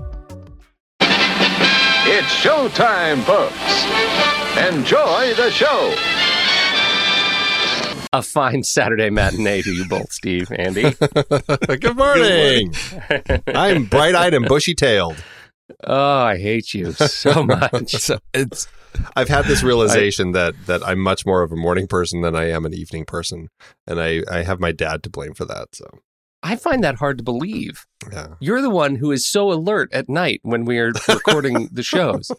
It's showtime, folks. Enjoy the show. A fine Saturday matinee to you both, Steve, Andy. Good morning. Good morning. I'm bright-eyed and bushy-tailed. Oh, I hate you so much. I've had this realization that I'm much more of a morning person than I am an evening person, and I have my dad to blame for that. So I find that hard to believe. Yeah. You're the one who is so alert at night when we are recording the shows.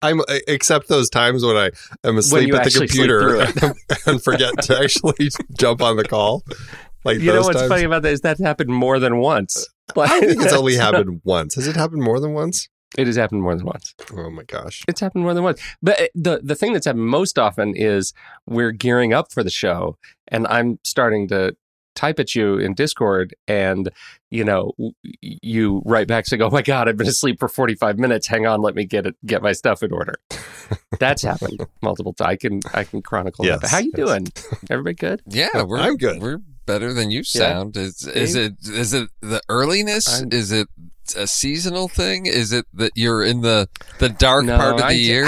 I'm except those times when I am asleep at the computer and forget to actually jump on the call. Like, you know what's times. Funny about that is that happened more than once. Like, I think it's only happened once. Has it happened more than once? It has happened more than once. Oh, my gosh. It's happened more than once. But the thing that's happened most often is we're gearing up for the show, and I'm starting to type at you in Discord, and you write back saying, "Oh my God, I've been asleep for 45 minutes. Hang on, let me get my stuff in order." That's happened multiple times. I can chronicle that. But how you doing? Everybody good? Yeah, I'm good. We're better than you sound. Yeah. Is it the earliness? Is it a seasonal thing? Is it that you're in the dark part of the year?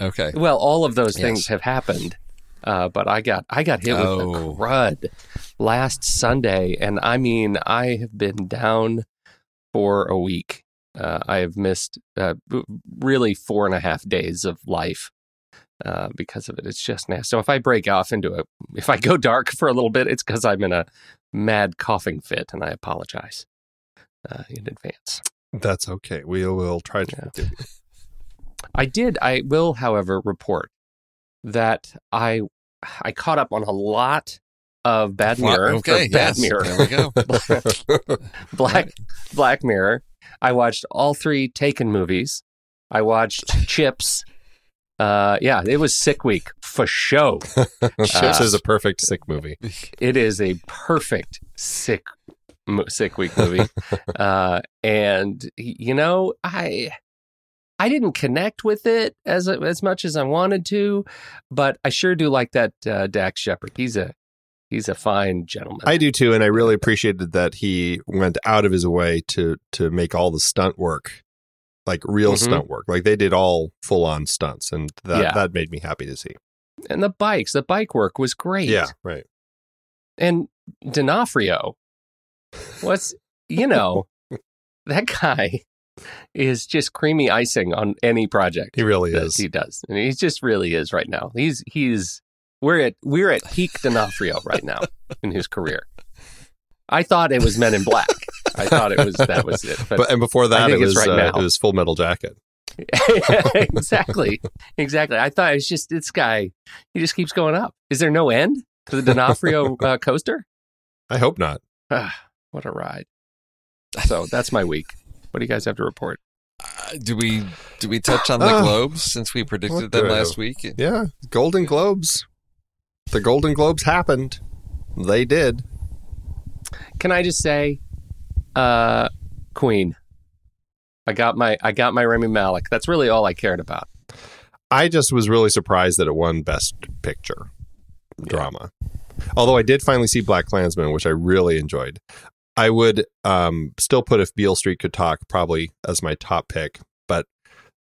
Okay. Well, all of those things have happened. But I got hit with the crud last Sunday, and I mean, I have been down for a week. I have missed really 4.5 days of life because of it. It's just nasty. So if I break off into a, if I go dark for a little bit, it's because I'm in a mad coughing fit, and I apologize in advance. That's okay. We will try to forgive you. I will, however, report that I caught up on a lot of Bad Mirror. Okay, yes. Bad Mirror. There we go. Black Mirror. I watched all 3 Taken movies. I watched Chips. Yeah, it was sick week for show. Chips is a perfect sick movie. It is a perfect sick week movie. And you know, I didn't connect with it as much as I wanted to, but I sure do like that Dax Shepard. He's a fine gentleman. I do too, and I really appreciated that he went out of his way to make all the stunt work, like real stunt work. Like they did all full on stunts, and that made me happy to see. And the bike work was great. Yeah, right. And D'Onofrio, that guy is just creamy icing on any project. He really is. He does. And he just really is right now. We're at peak D'Onofrio right now in his career. I thought it was Men in Black. I thought that was it. But before that, it was Full Metal Jacket. Exactly. I thought it was just this guy. He just keeps going up. Is there no end to the D'Onofrio coaster? I hope not. What a ride. So that's my week. What do you guys have to report? Do we touch on the Globes since we predicted them last week? Yeah, Golden Globes. The Golden Globes happened. They did. Can I just say, Queen? I got my Rami Malek. That's really all I cared about. I just was really surprised that it won Best Picture Drama. Although I did finally see Black Klansman, which I really enjoyed. I would still put If Beale Street Could Talk probably as my top pick, but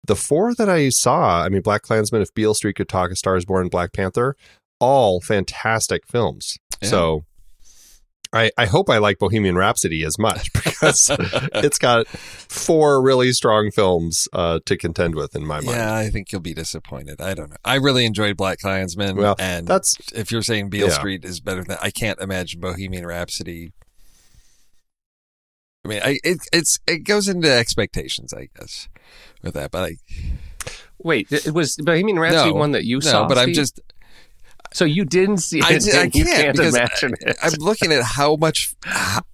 the 4 that I saw, I mean, Black Klansman, If Beale Street Could Talk, A Star is Born, Black Panther, all fantastic films. Yeah. So I hope I like Bohemian Rhapsody as much because it's got 4 really strong films to contend with in my mind. Yeah, I think you'll be disappointed. I don't know. I really enjoyed Black Klansman, and that's, if you're saying Beale Street is better than, I can't imagine Bohemian Rhapsody. I mean, it goes into expectations, I guess, with that. But wait, it was Bohemian Rhapsody one that you saw? No, but Steve? So you didn't see it? I can't imagine it. I'm looking at how much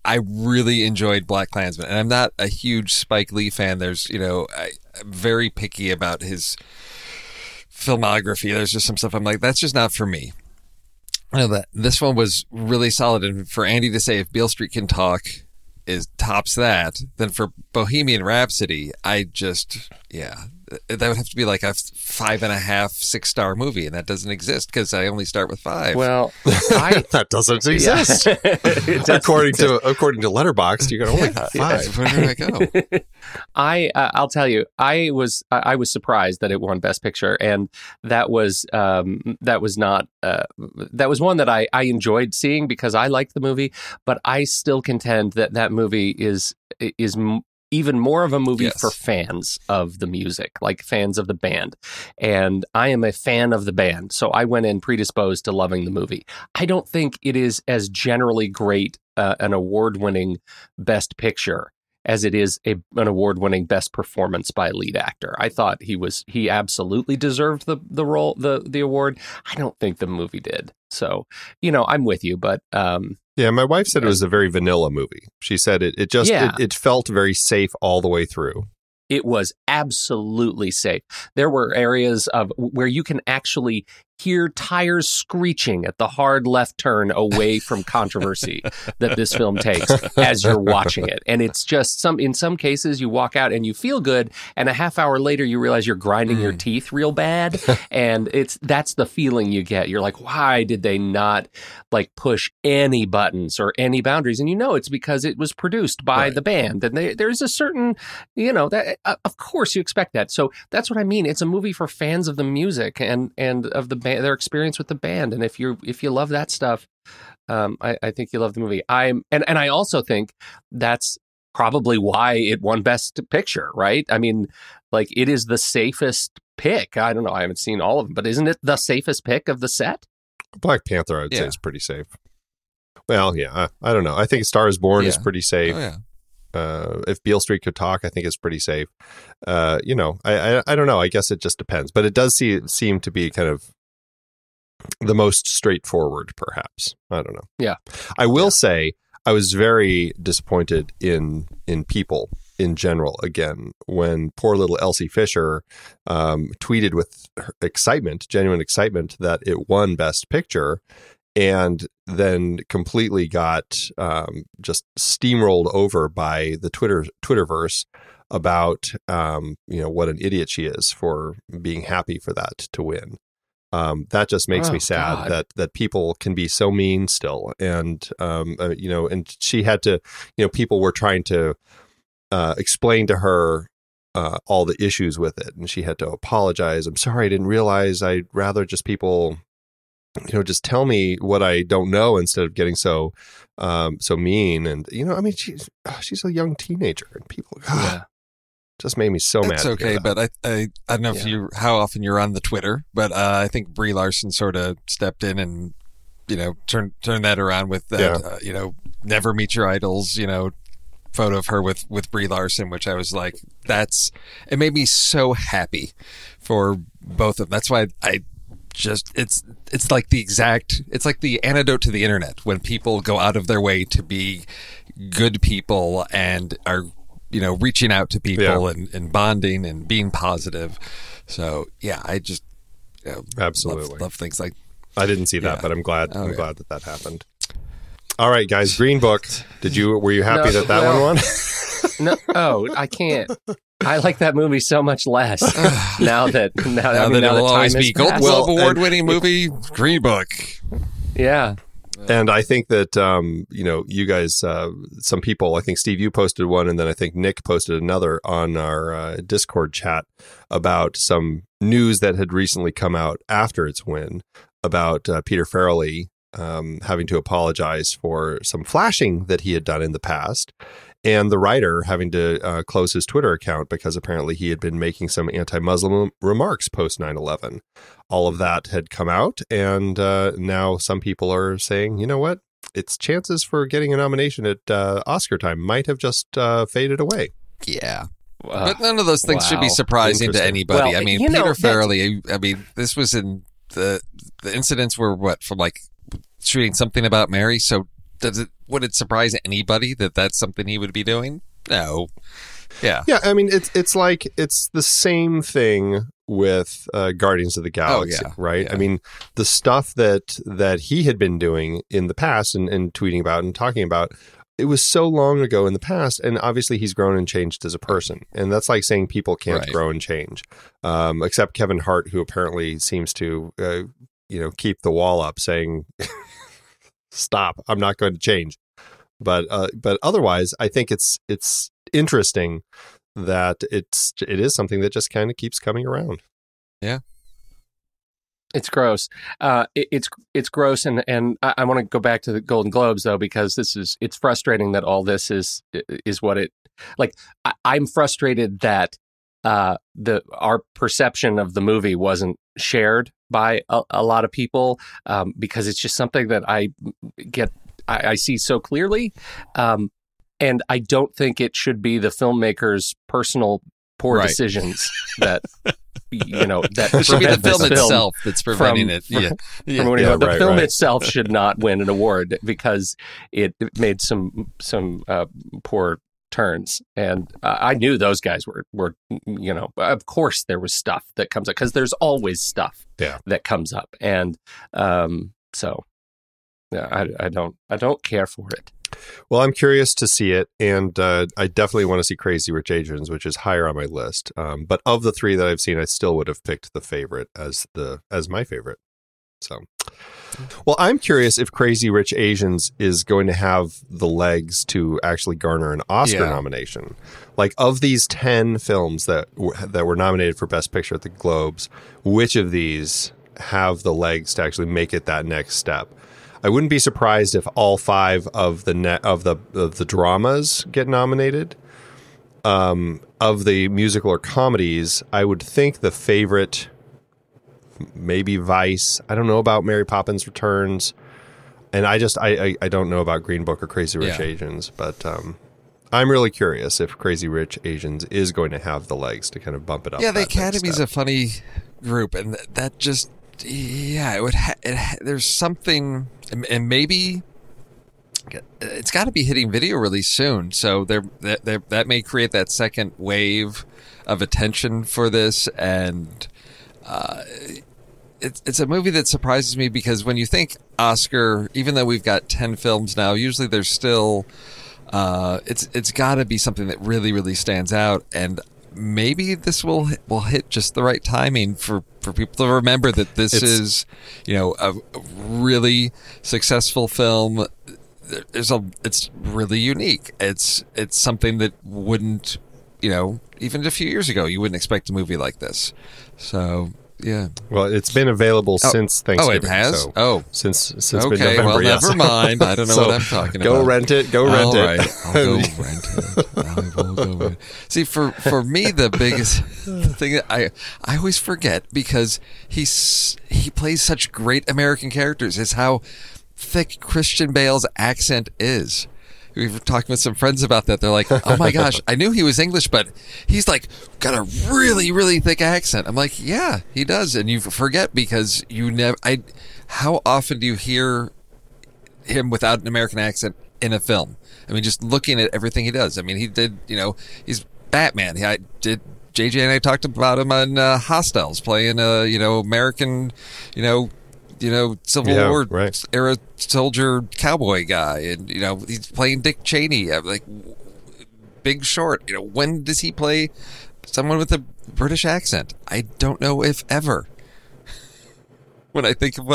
I really enjoyed Black Klansman, and I'm not a huge Spike Lee fan. There's, I'm very picky about his filmography. There's just some stuff I'm like, that's just not for me. This one was really solid, and for Andy to say If Beale Street Can Talk is tops that, then for Bohemian Rhapsody, I just, that would have to be like a 5.5, 6-star movie, and that doesn't exist because I only start with 5. Well, that doesn't exist. According to Letterboxd, you can only have 5. Where do I go? I'll tell you, I was surprised that it won Best Picture, and that was one that I enjoyed seeing because I liked the movie, but I still contend that movie is even more of a movie for fans of the music, like fans of the band. And I am a fan of the band, so I went in predisposed to loving the movie. I don't think it is as generally great an award-winning Best Picture as it is an award-winning Best Performance by a lead actor. I thought he absolutely deserved the role, the award. I don't think the movie did. So, I'm with you, but... yeah, my wife said it was a very vanilla movie. She said it felt very safe all the way through. It was absolutely safe. There were areas of where you can actually hear tires screeching at the hard left turn away from controversy that this film takes as you're watching it. And it's just in some cases you walk out and you feel good, and a half hour later you realize you're grinding your teeth real bad. And that's the feeling you get. You're like, why did they not like push any buttons or any boundaries? And it's because it was produced by the band. And there's a certain, that of course you expect that. So that's what I mean. It's a movie for fans of the music and of the band. Their experience with the band, and if you love that stuff, I think you love the movie. I also think that's probably why it won Best Picture, right? I mean, like, it is the safest pick. I don't know. I haven't seen all of them, but isn't it the safest pick of the set? Black Panther, I would say, is pretty safe. Well, yeah, I don't know. I think A Star is Born is pretty safe. Oh, yeah. If Beale Street Could Talk, I think it's pretty safe. You know, I don't know. I guess it just depends. But it does seem to be kind of the most straightforward, perhaps. I don't know. Yeah. I will say I was very disappointed in people in general, again, when poor little Elsie Fisher tweeted with excitement, genuine excitement, that it won Best Picture, and then completely got just steamrolled over by the Twitterverse about you know, what an idiot she is for being happy for that to win. That just makes me sad that people can be so mean still, and you know, and she had to, you know, people were trying to explain to her all the issues with it, and she had to apologize. I'm sorry, I didn't realize. I'd rather just people, you know, just tell me what I don't know instead of getting so so mean. And, you know, I mean, she's a young teenager, and people just made me so mad. It's okay, but I don't know if you how often you're on the Twitter, but I think Brie Larson sort of stepped in and, you know, turned that around with that, you know, never meet your idols, you know, photo of her with Brie Larson, which I was like, that's, it made me so happy for both of them. That's why I just, it's like the exact, it's like the antidote to the internet when people go out of their way to be good people and are, you know, reaching out to people and bonding and being positive. So yeah, I just absolutely love things like. I didn't see that, but I'm glad. I'm glad that happened. All right, guys, Green Book. Were you happy that one won? No, I can't. I like that movie so much less now that it'll always be Golden Globe award-winning movie, Green Book. Yeah. And I think that, you know, you guys, some people, I think, Steve, you posted one, and then I think Nick posted another on our Discord chat about some news that had recently come out after its win about Peter Farrelly having to apologize for some flashing that he had done in the past, and the writer having to close his Twitter account because apparently he had been making some anti-Muslim remarks post 9/11. All of that had come out, and now some people are saying, you know what, its chances for getting a nomination at Oscar time might have just faded away. Yeah. But none of those things should be surprising to anybody. Well, I mean, Peter Farrelly, I mean, this was in the incidents were from like shooting Something About Mary, so would it surprise anybody that that's something he would be doing? No. Yeah. Yeah. I mean, it's like, it's the same thing with Guardians of the Galaxy, right? Yeah. I mean, the stuff that he had been doing in the past and tweeting about and talking about, it was so long ago in the past, and obviously he's grown and changed as a person. And that's like saying people can't grow and change, except Kevin Hart, who apparently seems to, you know, keep the wall up saying... Stop! I'm not going to change, but otherwise, I think it's interesting that it is something that just kind of keeps coming around. Yeah, it's gross. It's gross, and I want to go back to the Golden Globes though, because it's frustrating that all this is what it like. I'm frustrated that our perception of the movie wasn't shared by a lot of people, because it's just something that I see so clearly. And I don't think it should be the filmmaker's personal poor decisions that, you know, that it should be the film itself that's preventing it. The film itself should not win an award because it made some poor turns, and I knew those guys were, you know, of course there was stuff that comes up because there's always stuff that comes up, and so yeah, I don't care for it. Well, I'm curious to see it, and I definitely want to see Crazy Rich Asians, which is higher on my list. But of the three that I've seen, I still would have picked The Favorite as my favorite. So, well, I'm curious if Crazy Rich Asians is going to have the legs to actually garner an Oscar nomination. Like, of these 10 films that were nominated for Best Picture at the Globes, which of these have the legs to actually make it that next step? I wouldn't be surprised if all five of the dramas get nominated. Of the musical or comedies, I would think the favorite, maybe Vice. I don't know about Mary Poppins Returns, and I don't know about Green Book or Crazy Rich Asians, but I'm really curious if Crazy Rich Asians is going to have the legs to kind of bump it up. Yeah, the Academy's a funny group, and that just it would. There's something, and maybe it's got to be hitting video release soon, so that may create that second wave of attention for this, and it's a movie that surprises me because when you think Oscar, even though we've got 10 films now, usually there's still. It's got to be something that really, really stands out, and maybe this will hit just the right timing for people to remember that this is, a really successful film. It's really unique. It's something that wouldn't, even a few years ago, you wouldn't expect a movie like this. So. Yeah. Well, it's been available since Thanksgiving. Oh, it has? So since November. Well, never mind. I don't know what I'm talking about. Go rent it. All right. I'll go rent it. I will go rent it. See, for me, the biggest thing that I always forget because he plays such great American characters is how thick Christian Bale's accent is. We were talking with some friends about that. They're like, oh my gosh, I knew he was English, but he's like got a really, really thick accent. I'm like, yeah, he does. And you forget because you never, how often do you hear him without an American accent in a film? I mean, just looking at everything he does. I mean, he did, he's Batman. JJ and I talked about him on Hostiles playing a, American, Civil War era soldier cowboy guy, and he's playing Dick Cheney. I'm like, Big Short. When does he play someone with a British accent? I don't know if ever. When I think of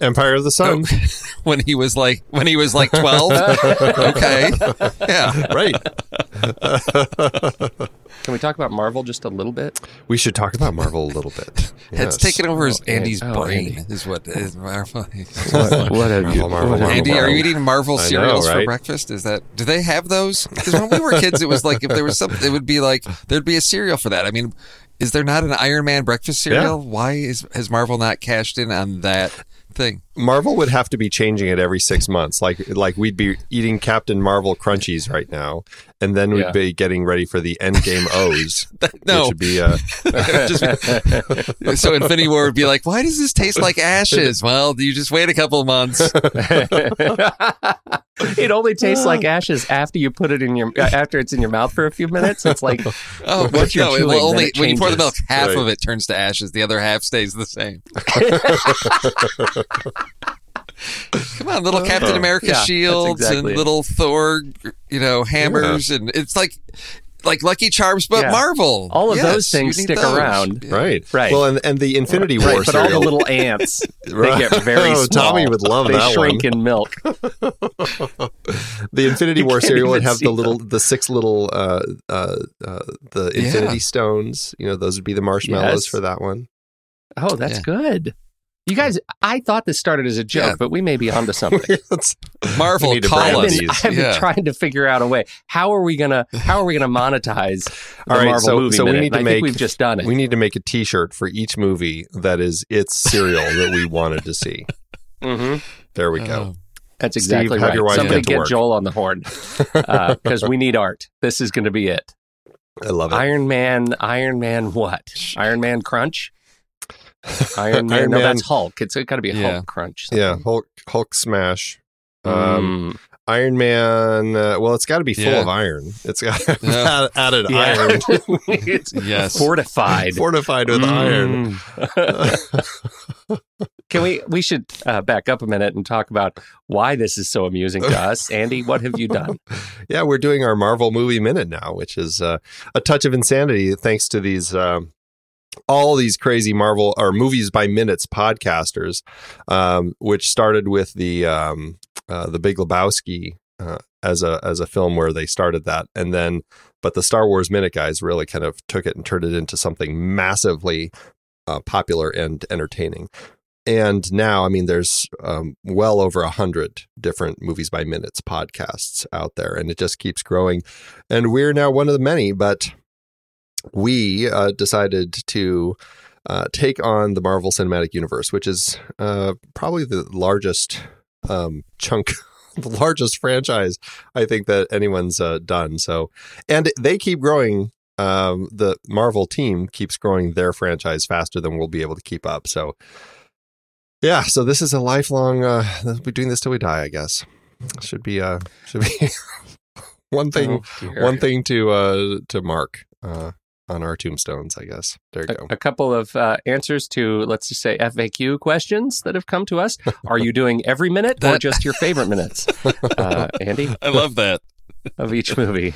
Empire of the Sun, when he was like 12. Okay, yeah, right. Can we talk about Marvel just a little bit? We should talk about Marvel a little bit. Yes. It's taken over Andy's brain, Andy. Is what is Marvel. What a Marvel, Marvel. Andy, are you eating Marvel cereals for breakfast? Is that? Do they have those? Because when we were kids, it was like if there was something, it would be like there'd be a cereal for that. I mean, is there not an Iron Man breakfast cereal? Yeah. Why has Marvel not cashed in on that thing? Marvel would have to be changing it every 6 months. Like we'd be eating Captain Marvel crunchies right now, and then we'd be getting ready for the Endgame O's. No, which would be, so Infinity War would be like, why does this taste like ashes? Well, you just wait a couple months. It only tastes like ashes after you put it in your after it's in your mouth for a few minutes. It's like it will only when you pour the milk, half of it turns to ashes. The other half stays the same. Come on, little Captain America shields and little Thor, hammers, and it's like Lucky Charms, but Marvel. All of those things stick around, right? Well, and the Infinity War, but all the little ants they get very small. Tommy would love that. They shrink in milk. The Infinity War cereal would have the six little the Infinity Stones. Those would be the marshmallows for that one. Oh, that's good. You guys, I thought this started as a joke, but we may be onto something. Marvel, call us. I've been trying to figure out a way. How are we gonna monetize the Marvel movie? So we need to make. I think we've just done it. We need to make a T-shirt for each movie that is its cereal that we wanted to see. Mm-hmm. There we go. That's exactly right. Somebody get Joel on the horn because we need art. This is going to be it. I love it. Iron Man. What? Iron Man Crunch. Iron Man. No, that's Hulk. It's got to be a Hulk Crunch. Something. Yeah, Hulk Smash. Iron Man. Well, it's got to be full of iron. It's got added iron. It's fortified with iron. Can we should back up a minute and talk about why this is so amusing to us. Andy, what have you done? Yeah, we're doing our Marvel Movie Minute now, which is a touch of insanity thanks to these. All these crazy Marvel or Movies by Minutes podcasters, which started with the Big Lebowski as a film where they started that, and then but the Star Wars Minute guys really kind of took it and turned it into something massively popular and entertaining. And now, I mean, there's well over 100 different Movies by Minutes podcasts out there, and it just keeps growing. And we're now one of the many, but we decided to take on the Marvel Cinematic Universe, which is probably the largest chunk the largest franchise, I think, that anyone's done. So, and they keep growing. The Marvel team keeps growing their franchise faster than we'll be able to keep up. So, yeah. So this is a lifelong. We'll be doing this till we die, I guess. Should be one thing to mark on our tombstones, I guess. There you go. A couple of answers to, let's just say, FAQ questions that have come to us. Are you doing every minute or just your favorite minutes, Andy? I love that of each movie.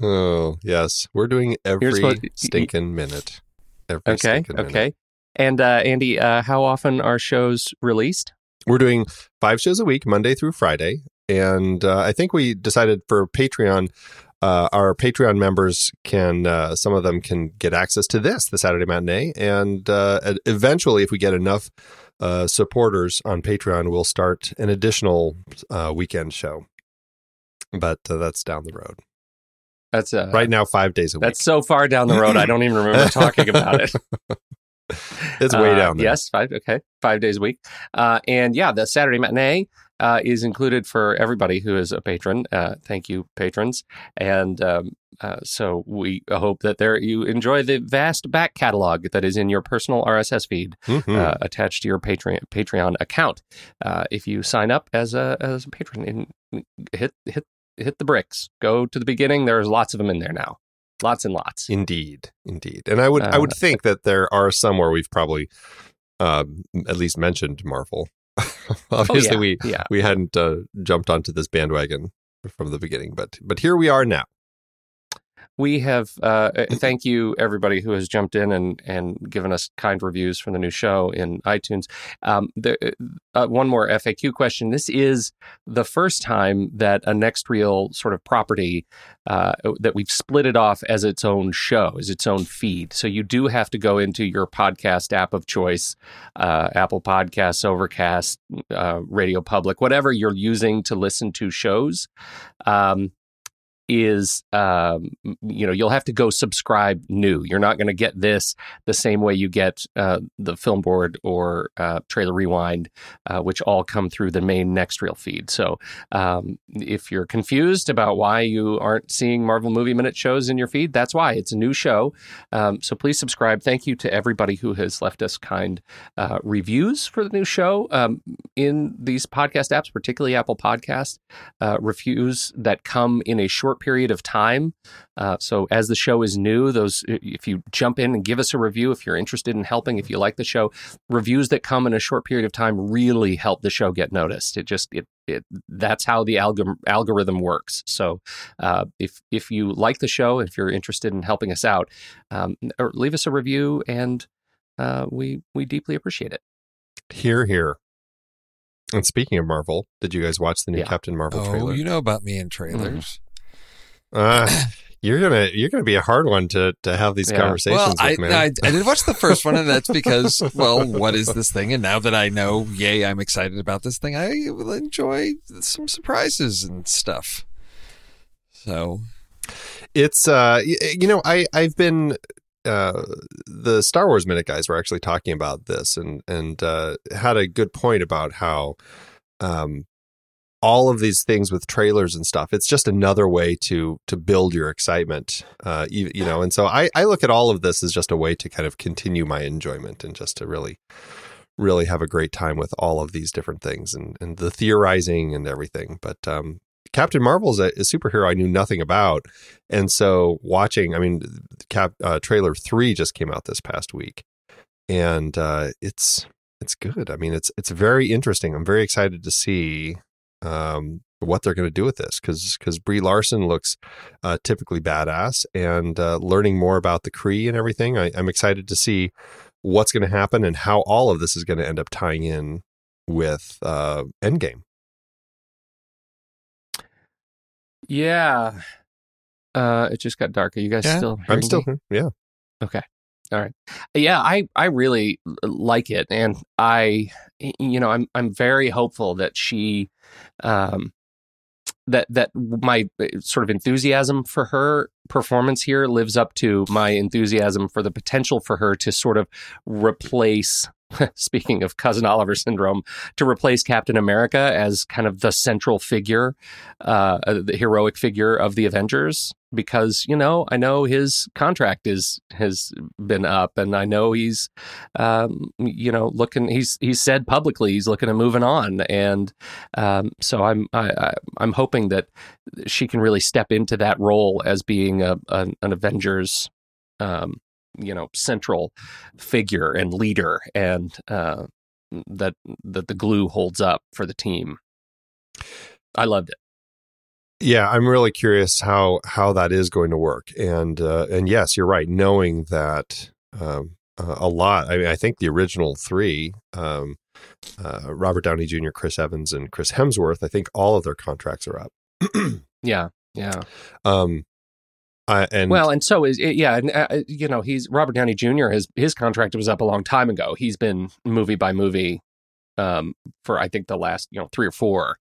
Oh, yes. We're doing every stinking minute. Okay. And Andy, how often are shows released? We're doing 5 shows a week, Monday through Friday. And I think we decided for Patreon, our Patreon members can, some of them can get access to this, the Saturday matinee. And eventually, if we get enough supporters on Patreon, we'll start an additional weekend show. But that's down the road. That's right now, 5 days a week. That's so far down the road, I don't even remember talking about it. It's way down there. Yes, 5. Okay, 5 days a week, and yeah, the Saturday matinee is included for everybody who is a patron. Thank you, patrons, and so we hope that you enjoy the vast back catalog that is in your personal RSS feed attached to your Patreon account. If you sign up as a patron, and hit the bricks. Go to the beginning. There's lots of them in there now. Lots and lots. Indeed. And I would think that there are some where we've probably at least mentioned Marvel. Obviously, we hadn't jumped onto this bandwagon from the beginning, but here we are now. We have, thank you, everybody who has jumped in and given us kind reviews for the new show in iTunes. One more FAQ question. This is the first time that a Next Reel sort of property that we've split it off as its own show, as its own feed. So you do have to go into your podcast app of choice, Apple Podcasts, Overcast, Radio Public, whatever you're using to listen to shows. You'll have to go subscribe new. You're not going to get this the same way you get the Film Board or Trailer Rewind, which all come through the main Next Reel feed. So if you're confused about why you aren't seeing Marvel Movie Minute shows in your feed, that's why. It's a new show. So please subscribe. Thank you to everybody who has left us kind reviews for the new show in these podcast apps, particularly Apple Podcasts, reviews that come in a short period of time. So as the show is new, those, if you jump in and give us a review, if you're interested in helping, if you like the show, reviews that come in a short period of time really help the show get noticed. That's how the algorithm works. So if you like the show, if you're interested in helping us out, or leave us a review, and we deeply appreciate it. Hear. And speaking of Marvel, did you guys watch the new Captain Marvel trailer? You know about me and trailers. Mm-hmm. You're gonna be a hard one to have these conversations with, man. I did watch the first one, and that's because, what is this thing? And now that I know, I'm excited about this thing, I will enjoy some surprises and stuff. So it's I've been the Star Wars Minute guys were actually talking about this and had a good point about how all of these things with trailers and stuff, it's just another way to build your excitement, And so I look at all of this as just a way to kind of continue my enjoyment and just to really, really have a great time with all of these different things and the theorizing and everything. But Captain Marvel is a superhero I knew nothing about, and so Trailer 3 just came out this past week, and it's good. I mean, it's very interesting. I'm very excited to see what they're going to do with this, because Brie Larson looks typically badass, and learning more about the Kree and everything, I'm excited to see what's going to happen and how all of this is going to end up tying in with Endgame. It just got dark. Are you guys still? I'm still here. Yeah. Okay. All right. Yeah, I really like it. And I'm very hopeful that she that my sort of enthusiasm for her performance here lives up to my enthusiasm for the potential for her to sort of replace, speaking of Cousin Oliver syndrome, to replace Captain America as kind of the central figure, the heroic figure of the Avengers, because, you know, I know his contract has been up, and I know he's, he's said publicly he's looking at moving on. And so I'm hoping that she can really step into that role as being an Avengers, central figure and leader, and that the glue holds up for the team. I loved it. Yeah, I'm really curious how that is going to work. And yes, you're right. Knowing that a lot, I mean, I think the original three, Robert Downey Jr., Chris Evans, and Chris Hemsworth, I think all of their contracts are up. Yeah. Robert Downey Jr. His contract was up a long time ago. He's been movie by movie for I think the last 3 or 4,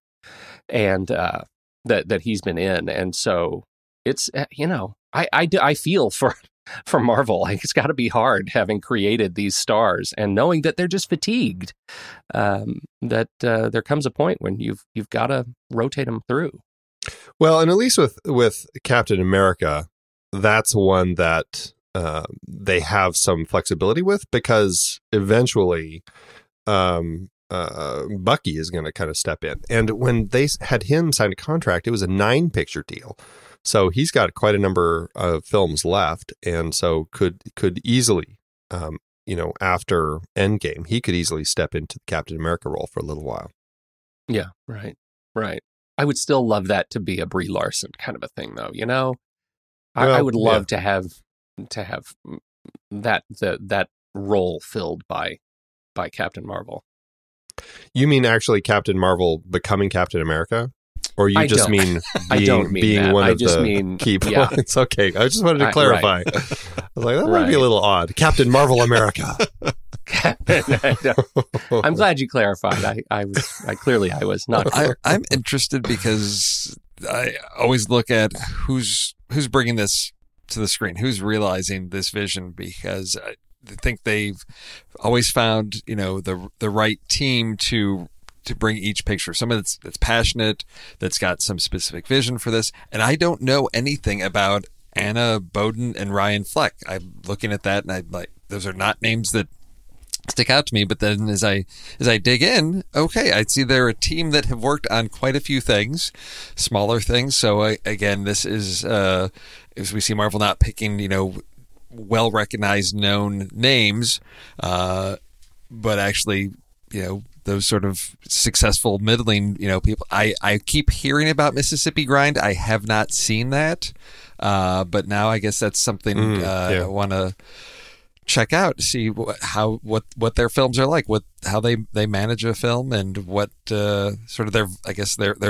and that he's been in. And so it's I feel for Marvel, like it's got to be hard having created these stars and knowing that they're just fatigued. That there comes a point when you've got to rotate them through. Well, and at least with Captain America, that's one that they have some flexibility with, because eventually Bucky is going to kind of step in. And when they had him sign a contract, it was a 9-picture deal. So he's got quite a number of films left, and so could easily, after Endgame, he could easily step into the Captain America role for a little while. Yeah, right. I would still love that to be a Brie Larson kind of a thing, though. I would love to have that role filled by Captain Marvel. You mean actually Captain Marvel becoming Captain America, or you just mean being, I don't mean being that. One I of just the mean, key yeah. points? Okay, I just wanted to clarify. Right. I was like, that might be a little odd, Captain Marvel America. I'm glad you clarified. I was not clear. I'm interested because I always look at who's bringing this to the screen, who's realizing this vision, because I think they've always found the right team to bring each picture. Someone that's passionate, that's got some specific vision for this. And I don't know anything about Anna Boden and Ryan Fleck. I'm looking at that and I'm like, those are not names that stick out to me, but then as I dig in, okay, I see they're a team that have worked on quite a few things, smaller things. So again, this is as we see Marvel not picking well recognized known names, but actually those sort of successful middling people. I keep hearing about Mississippi Grind. I have not seen that, but now I guess that's something I want to check out, see what their films are like, how they manage a film, and what sort of their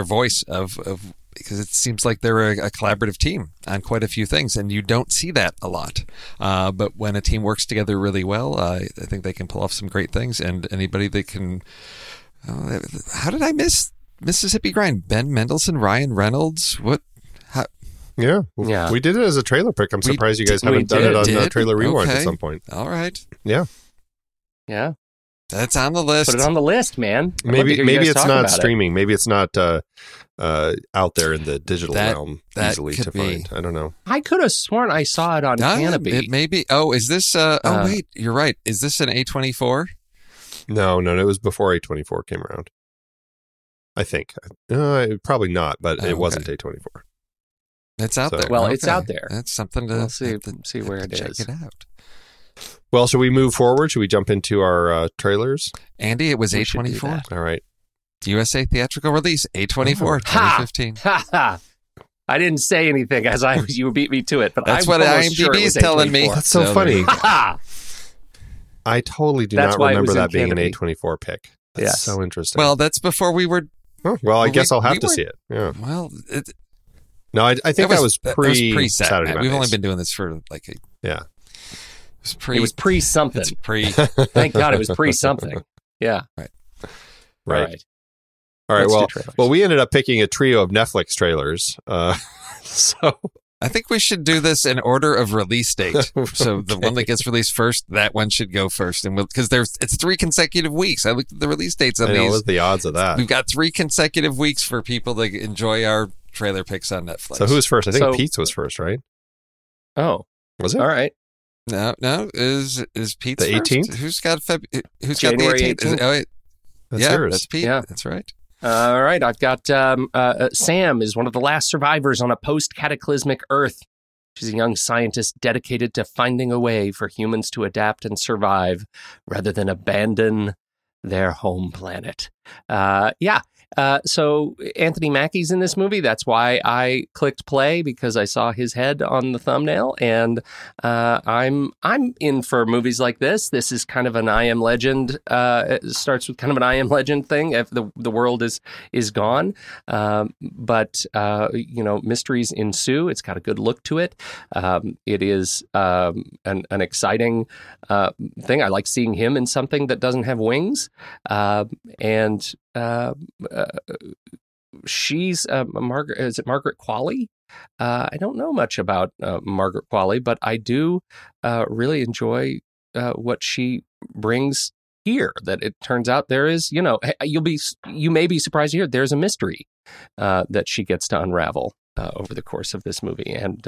voice of because it seems like they're a collaborative team on quite a few things, and you don't see that a lot. But when a team works together really well, I think they can pull off some great things. And anybody that can, how did I miss Mississippi Grind? Ben Mendelsohn, Ryan Reynolds, what? Yeah, we did it as a trailer pick. I'm surprised you guys haven't done it on Trailer Rewind at some point. All right. Yeah. That's on the list. Put it on the list, man. Maybe it's not streaming. Maybe it's not out there in the digital realm easily to find. I don't know. I could have sworn I saw it on Canopy. It may be. Oh, is this? Wait, you're right. Is this an A24? No, it was before A24 came around. I think. Probably not, but it wasn't A24. It's out there. Well, it's out there. That's something to we'll see where it check is. Check it out. Well, should we move forward? Should we jump into our trailers? Andy, it was A24. All right. USA theatrical release, A24, 2015. Ha! I didn't say anything as you beat me to it, but that's what IMDb is telling me. That's so funny. Ha! I totally do not remember that being an A24 pick. That's so interesting. Well, that's before we were... Oh, well, I guess I'll have to see it. Yeah. Well, No, I think that was pre-Saturday Night. We've only been doing this for like a... Yeah. It was pre-something. Thank God it was pre-something. Yeah. Right. Well, we ended up picking a trio of Netflix trailers. So I think we should do this in order of release date. So the one that gets released first, that one should go first. And because it's 3 consecutive weeks. I looked at the release dates on these. What was the odds of that? We've got 3 consecutive weeks for people to enjoy our trailer picks on Netflix. So who was first? I think Pete's was first, right? Oh, was it? All right. No. Is Pete's the 18th? First? Who's got the 18th? That's yours. That's Pete. Yeah, that's right. All right, I've got Sam is one of the last survivors on a post-cataclysmic Earth. She's a young scientist dedicated to finding a way for humans to adapt and survive rather than abandon their home planet. So Anthony Mackie's in this movie. That's why I clicked play, because I saw his head on the thumbnail, and I'm in for movies like this. This is kind of an I Am Legend. It starts with kind of an I Am Legend thing. If the world is gone, but mysteries ensue. It's got a good look to it. It is an exciting thing. I like seeing him in something that doesn't have wings, and. She's Margaret. Is it Margaret Qualley? I don't know much about Margaret Qualley, but I do really enjoy what she brings here. That it turns out there is, you may be surprised to hear there's a mystery that she gets to unravel over the course of this movie, and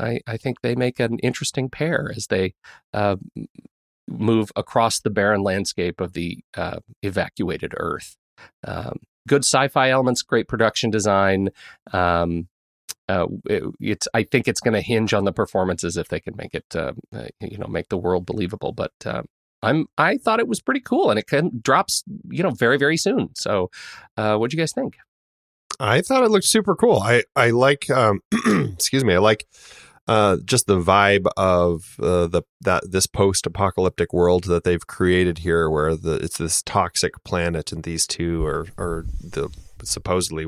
I think they make an interesting pair as they. Move across the barren landscape of the evacuated Earth. Good sci-fi elements, great production design. I think it's going to hinge on the performances if they can make it, make the world believable. But I thought it was pretty cool, and it drops, very, very soon. So what do you guys think? I thought it looked super cool. I like, excuse me, I like. Just the vibe of this post-apocalyptic world that they've created here, where it's this toxic planet, and these two are supposedly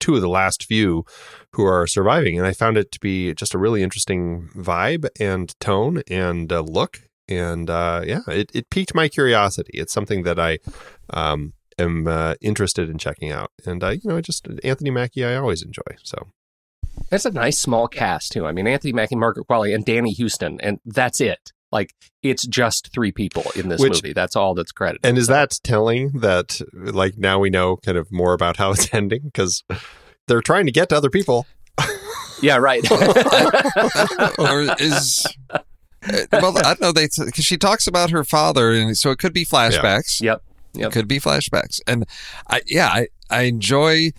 two of the last few who are surviving. And I found it to be just a really interesting vibe and tone and look, and it piqued my curiosity. It's something that I am interested in checking out, and just Anthony Mackie I always enjoy so. That's a nice small cast, too. I mean, Anthony Mackie, Margaret Qualley, and Danny Houston, and that's it. Like, it's just 3 people in this movie. That's all that's credited. And is that telling that, like, now we know kind of more about how it's ending? Because they're trying to get to other people. Yeah, right. Or is... Well, I don't know. Because she talks about her father, and so it could be flashbacks. Yeah. Yep. It could be flashbacks. And, I enjoy...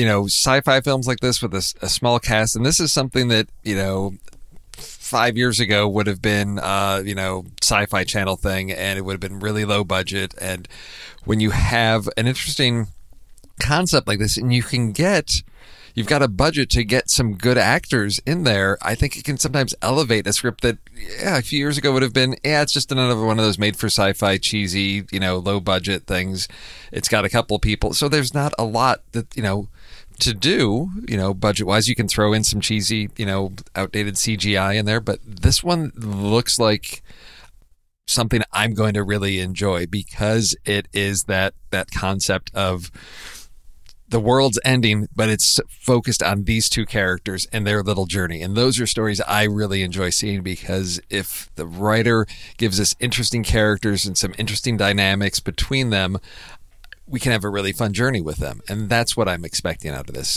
sci-fi films like this with a small cast. And this is something that, 5 years ago would have been, sci-fi channel thing, and it would have been really low budget. And when you have an interesting concept like this and you've got a budget to get some good actors in there, I think it can sometimes elevate a script that, a few years ago would have been, it's just another one of those made for sci-fi, cheesy, low budget things. It's got a couple people. So there's not a lot that, to do, budget-wise. You can throw in some cheesy, outdated CGI in there, but this one looks like something I'm going to really enjoy, because it is that concept of the world's ending, but it's focused on these 2 characters and their little journey. And those are stories I really enjoy seeing, because if the writer gives us interesting characters and some interesting dynamics between them, we can have a really fun journey with them. And that's what I'm expecting out of this.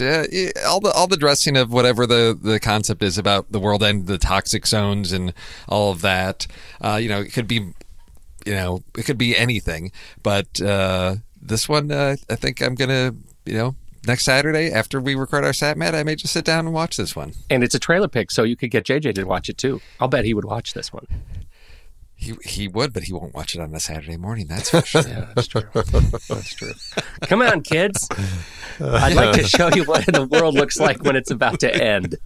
All the dressing of whatever the concept is about the world end, the toxic zones and all of that. It could be anything, but this one, I think I'm going to, next Saturday after we record our SatMat, I may just sit down and watch this one. And it's a trailer pick, so you could get JJ to watch it too. I'll bet he would watch this one. He would, but he won't watch it on a Saturday morning. That's for sure. Yeah, that's true. That's true. Come on, kids. I'd like to show you what the world looks like when it's about to end.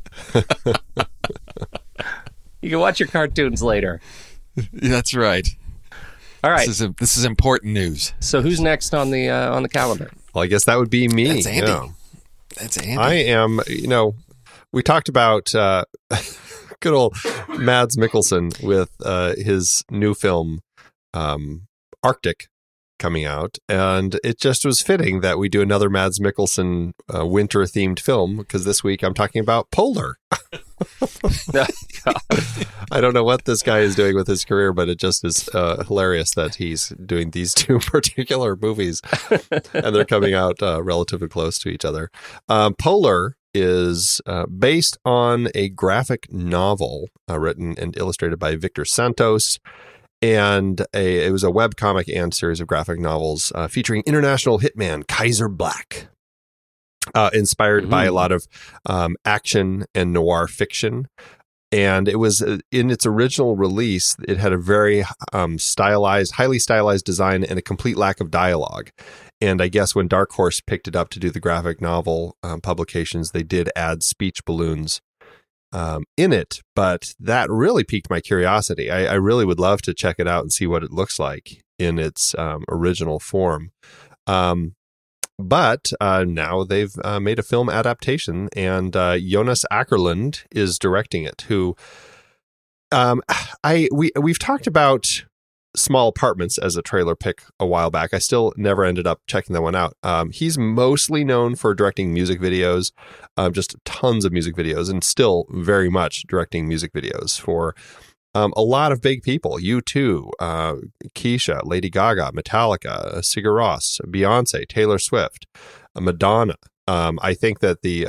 You can watch your cartoons later. That's right. All right. This is important news. So who's next on the calendar? Well, I guess that would be me. That's Andy. That's Andy. I am, we talked about good old Mads Mikkelsen with his new film, Arctic, coming out. And it just was fitting that we do another Mads Mikkelsen winter-themed film, because this week I'm talking about Polar. I don't know what this guy is doing with his career, but it just is hilarious that he's doing these two particular movies, and they're coming out relatively close to each other. Polar is based on a graphic novel written and illustrated by Victor Santos. And it was a webcomic and series of graphic novels featuring international hitman Kaiser Black, inspired by a lot of action and noir fiction. And it was in its original release, it had a very highly stylized design and a complete lack of dialogue. And I guess when Dark Horse picked it up to do the graphic novel publications, they did add speech balloons in it, but that really piqued my curiosity. I really would love to check it out and see what it looks like in its original form. But now they've made a film adaptation, and Jonas Åkerlund is directing it, who we've talked about Small Apartments as a trailer pick a while back. I still never ended up checking that one out. He's mostly known for directing music videos, just tons of music videos, and still very much directing music videos for a lot of big people. U2, Keisha, Lady Gaga, Metallica, Sigur Rós, Beyonce, Taylor Swift, Madonna. I think that the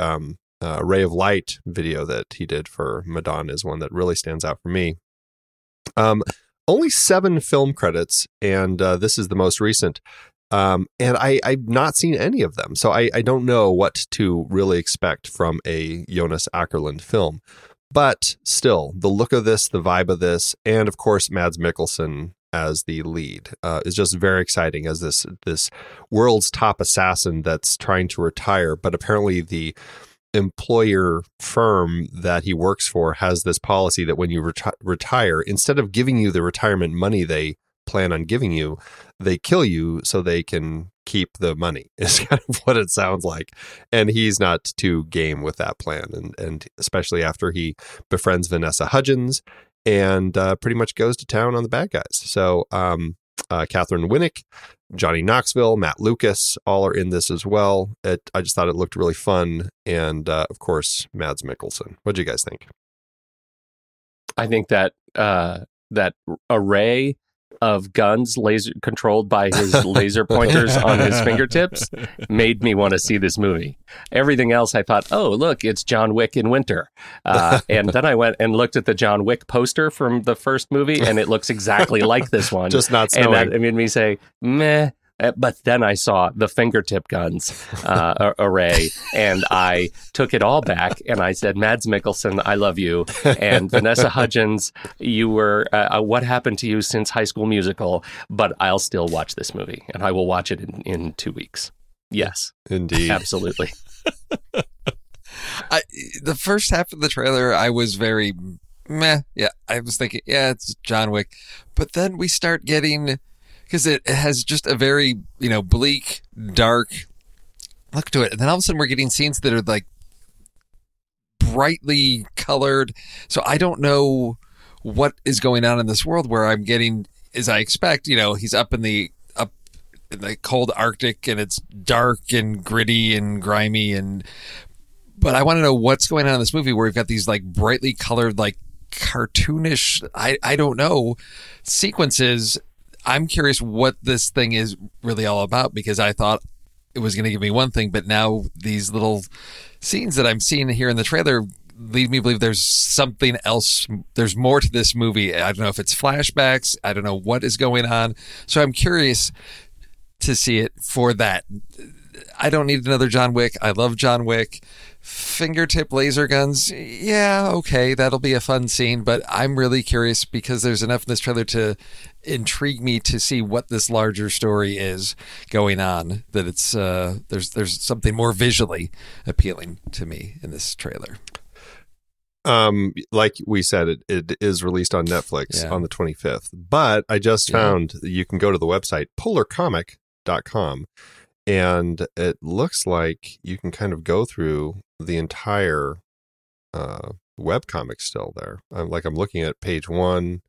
Ray of Light video that he did for Madonna is one that really stands out for me. Only 7 film credits, and this is the most recent. And I've not seen any of them, so I don't know what to really expect from a Jonas Åkerlund film. But still, the look of this, the vibe of this, and of course Mads Mikkelsen as the lead is just very exciting as this world's top assassin that's trying to retire, but apparently the employer firm that he works for has this policy that when you retire, instead of giving you the retirement money they plan on giving you, they kill you so they can keep the money, is kind of what it sounds like. And he's not too game with that plan. And especially after he befriends Vanessa Hudgens and pretty much goes to town on the bad guys. So Catherine Winnick, Johnny Knoxville, Matt Lucas, all are in this as well. I just thought it looked really fun. And, of course, Mads Mikkelsen. What do you guys think? I think that that array of guns laser controlled by his laser pointers on his fingertips made me want to see this movie. Everything else I thought, oh, look, it's John Wick in winter. And then I went and looked at the John Wick poster from the first movie, and it looks exactly like this one. Just not snowing. And that made me say, meh. But then I saw the fingertip guns array, and I took it all back, and I said, Mads Mikkelsen, I love you. And Vanessa Hudgens, you were what happened to you since High School Musical, but I'll still watch this movie, and I will watch it in 2 weeks. Yes. Indeed. Absolutely. The first half of the trailer, I was very meh. Yeah, I was thinking, yeah, it's John Wick. But then we start getting... because it has just a very, bleak, dark look to it. And then all of a sudden we're getting scenes that are like brightly colored. So I don't know what is going on in this world where I'm getting, as I expect, he's up in the cold Arctic, and it's dark and gritty and grimy. But I want to know what's going on in this movie where we've got these like brightly colored, like cartoonish, I don't know, sequences. I'm curious what this thing is really all about, because I thought it was going to give me one thing, but now these little scenes that I'm seeing here in the trailer lead me to believe there's something else. There's more to this movie. I don't know if it's flashbacks. I don't know what is going on. So I'm curious to see it for that. I don't need another John Wick. I love John Wick. Fingertip laser guns. Yeah, okay, that'll be a fun scene, but I'm really curious because there's enough in this trailer to intrigue me to see what this larger story is going on, that it's there's something more visually appealing to me in this trailer. Like we said, it is released on Netflix on the 25th, but I just found you can go to the website polarcomic.com, and it looks like you can kind of go through the entire webcomic still there. I'm looking at page one.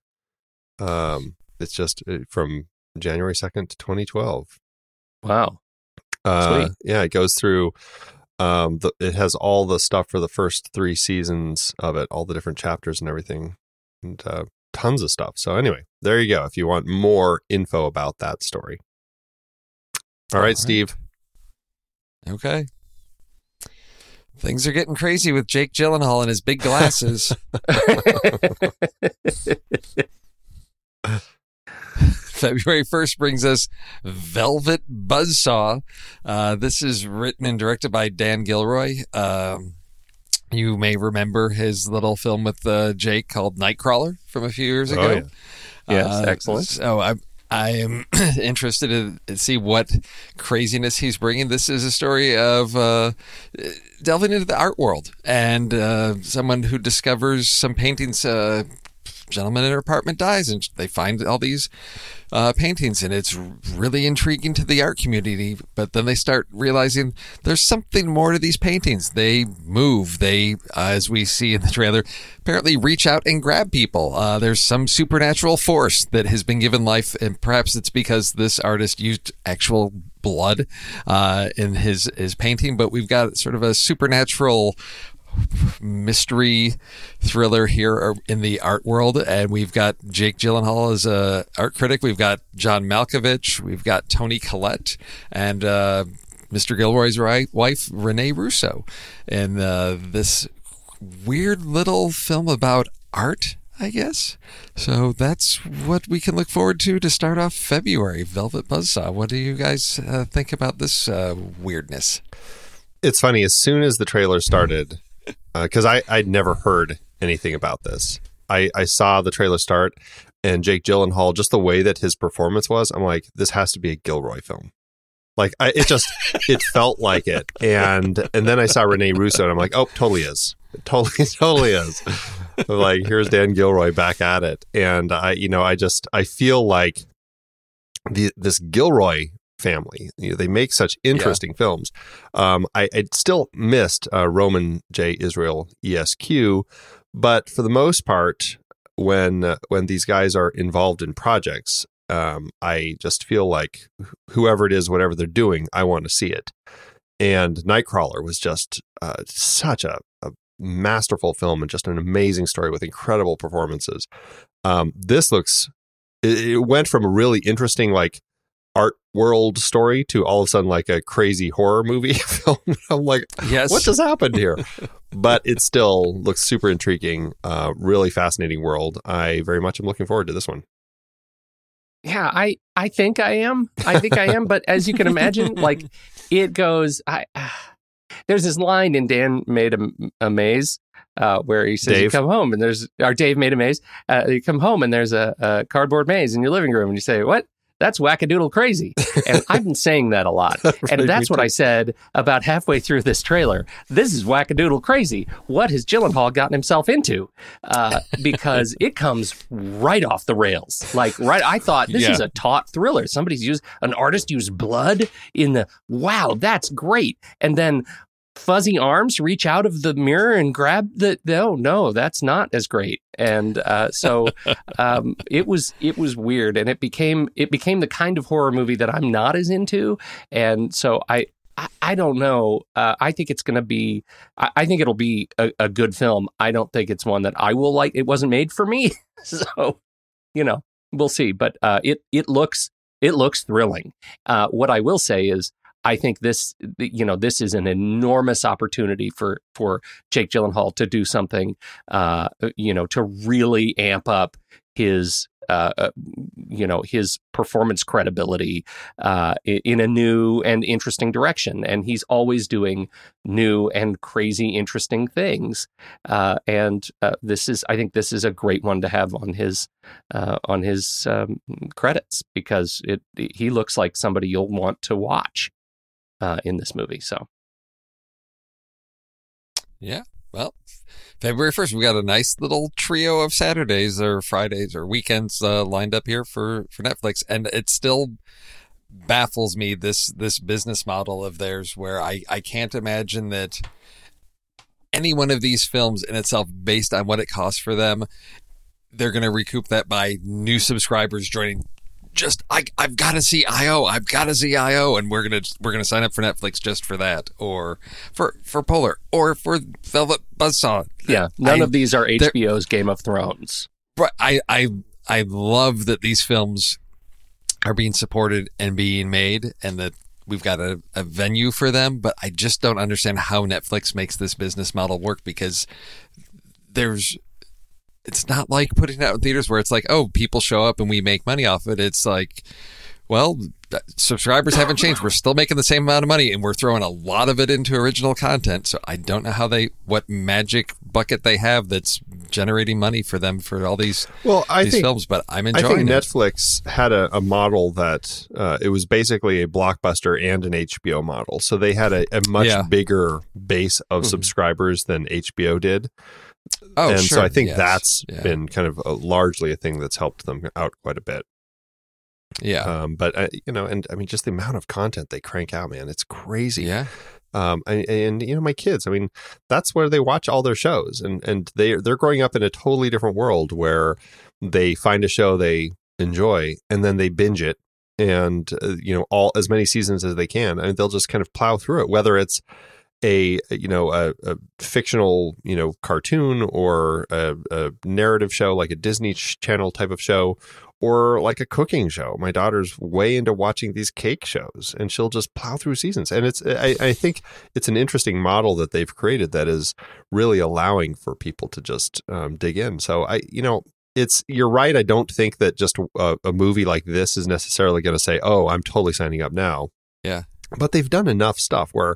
It's just from January 2nd to 2012. Wow. Sweet. Yeah, it goes through. It has all the stuff for the first three seasons of it, all the different chapters and everything, and tons of stuff. So anyway, there you go. If you want more info about that story. All right, Steve. Okay. Things are getting crazy with Jake Gyllenhaal and his big glasses. February 1st brings us Velvet Buzzsaw. This is written and directed by Dan Gilroy. You may remember his little film with Jake called Nightcrawler from a few years ago. Yeah. Yes, excellent. So I am interested to see what craziness he's bringing. This is a story of delving into the art world and someone who discovers some paintings. Gentleman in her apartment dies and they find all these paintings, and it's really intriguing to the art community, but then they start realizing there's something more to these paintings. They move, they as we see in the trailer, apparently reach out and grab people. There's some supernatural force that has been given life, and perhaps it's because this artist used actual blood in his painting, but we've got sort of a supernatural mystery thriller here in the art world, and we've got Jake Gyllenhaal as a art critic. We've got John Malkovich. We've got Toni Collette, and Mr. Gilroy's wife Renee Russo, and this weird little film about art, I guess. So that's what we can look forward to start off February. Velvet Buzzsaw. What do you guys think about this weirdness? It's funny. As soon as the trailer started. Because I'd never heard anything about this. I saw the trailer start and Jake Gyllenhaal, just the way that his performance was, I'm like, this has to be a Gilroy film. Like, it felt like it. And then I saw Renee Russo and I'm like, oh, totally is. Totally is. I'm like, here's Dan Gilroy back at it. And I feel like this Gilroy family, they make such interesting films. I still missed Roman J. Israel Esq, but for the most part, when these guys are involved in projects, I just feel like whoever it is, whatever they're doing, I want to see it. And Nightcrawler was just such a masterful film and just an amazing story with incredible performances. This looks, it went from a really interesting like art world story to all of a sudden like a crazy horror movie film. I'm like, yes, what just happened here? But it still looks super intriguing, really fascinating world. I very much am looking forward to this one. Yeah, I think I am. But as you can imagine, like it goes, there's this line in Dan Made a Maze where he says, you come home and Dave Made a Maze. You come home and there's a cardboard maze in your living room and you say, what? That's wackadoodle crazy. And I've been saying that a lot. And that's what I said about halfway through this trailer. This is wackadoodle crazy. What has Gyllenhaal gotten himself into? Because it comes right off the rails. Like, right, I thought this is a taut thriller. Somebody's an artist used blood in the, wow, that's great. And then fuzzy arms reach out of the mirror and grab no, that's not as great. And so it was weird, and it became the kind of horror movie that I'm not as into. And so I don't know. I think it's going to be, I think it'll be a good film. I don't think it's one that I will like. It wasn't made for me. So, we'll see. But it looks thrilling. What I will say is, I think this is an enormous opportunity for Jake Gyllenhaal to do something, to really amp up his, his performance credibility in a new and interesting direction. And he's always doing new and crazy, interesting things. This is a great one to have on his credits, because he looks like somebody you'll want to watch. In this movie, so. Yeah, well, February 1st, we got a nice little trio of Saturdays or Fridays or weekends lined up here for Netflix, and it still baffles me, this business model of theirs, where I can't imagine that any one of these films in itself based on what it costs for them, they're going to recoup that by new subscribers joining. Just I've got to see IO. I've got to see IO, and we're gonna sign up for Netflix just for that, or for Polar, or for Velvet Buzzsaw. Yeah, none of these are HBO's Game of Thrones. But I love that these films are being supported and being made, and that we've got a venue for them. But I just don't understand how Netflix makes this business model work, because it's not like putting it out in theaters where it's like, oh, people show up and we make money off it. It's like, well, subscribers haven't changed. We're still making the same amount of money, and we're throwing a lot of it into original content. So I don't know how what magic bucket they have that's generating money for them for all these, films, but I'm enjoying it. I think Netflix had a model that it was basically a Blockbuster and an HBO model. So they had a much bigger base of subscribers than HBO did. Oh, and sure. So I think that's been kind of largely a thing that's helped them out quite a bit. Yeah. But, and I mean, just the amount of content they crank out, man, it's crazy. Yeah. And my kids, I mean, that's where they watch all their shows. And they're growing up in a totally different world where they find a show they enjoy and then they binge it. And, all as many seasons as they can. I mean, they'll just kind of plow through it, whether it's a fictional cartoon or a narrative show like a Disney Channel type of show, or like a cooking show. My daughter's way into watching these cake shows, and she'll just plow through seasons. And I think it's an interesting model that they've created that is really allowing for people to just dig in. So you're right. I don't think that just a movie like this is necessarily going to say, "Oh, I'm totally signing up now." Yeah, but they've done enough stuff where.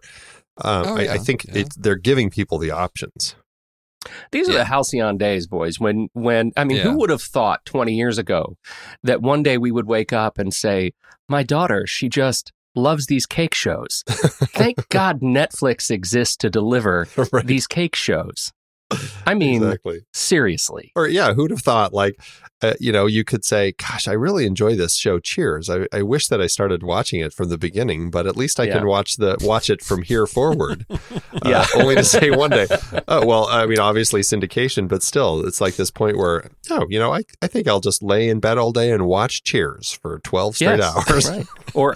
I think they're giving people the options. These are the halcyon days, boys. When I mean, who would have thought 20 years ago that one day we would wake up and say, my daughter, she just loves these cake shows. Thank God Netflix exists to deliver these cake shows. I mean, seriously. Or who'd have thought, you could say, gosh, I really enjoy this show, Cheers. I wish that I started watching it from the beginning, but at least I can watch it from here forward. Only to say one day, oh, well, I mean, obviously syndication, but still, it's like this point where, I think I'll just lay in bed all day and watch Cheers for 12 straight hours. Right. Or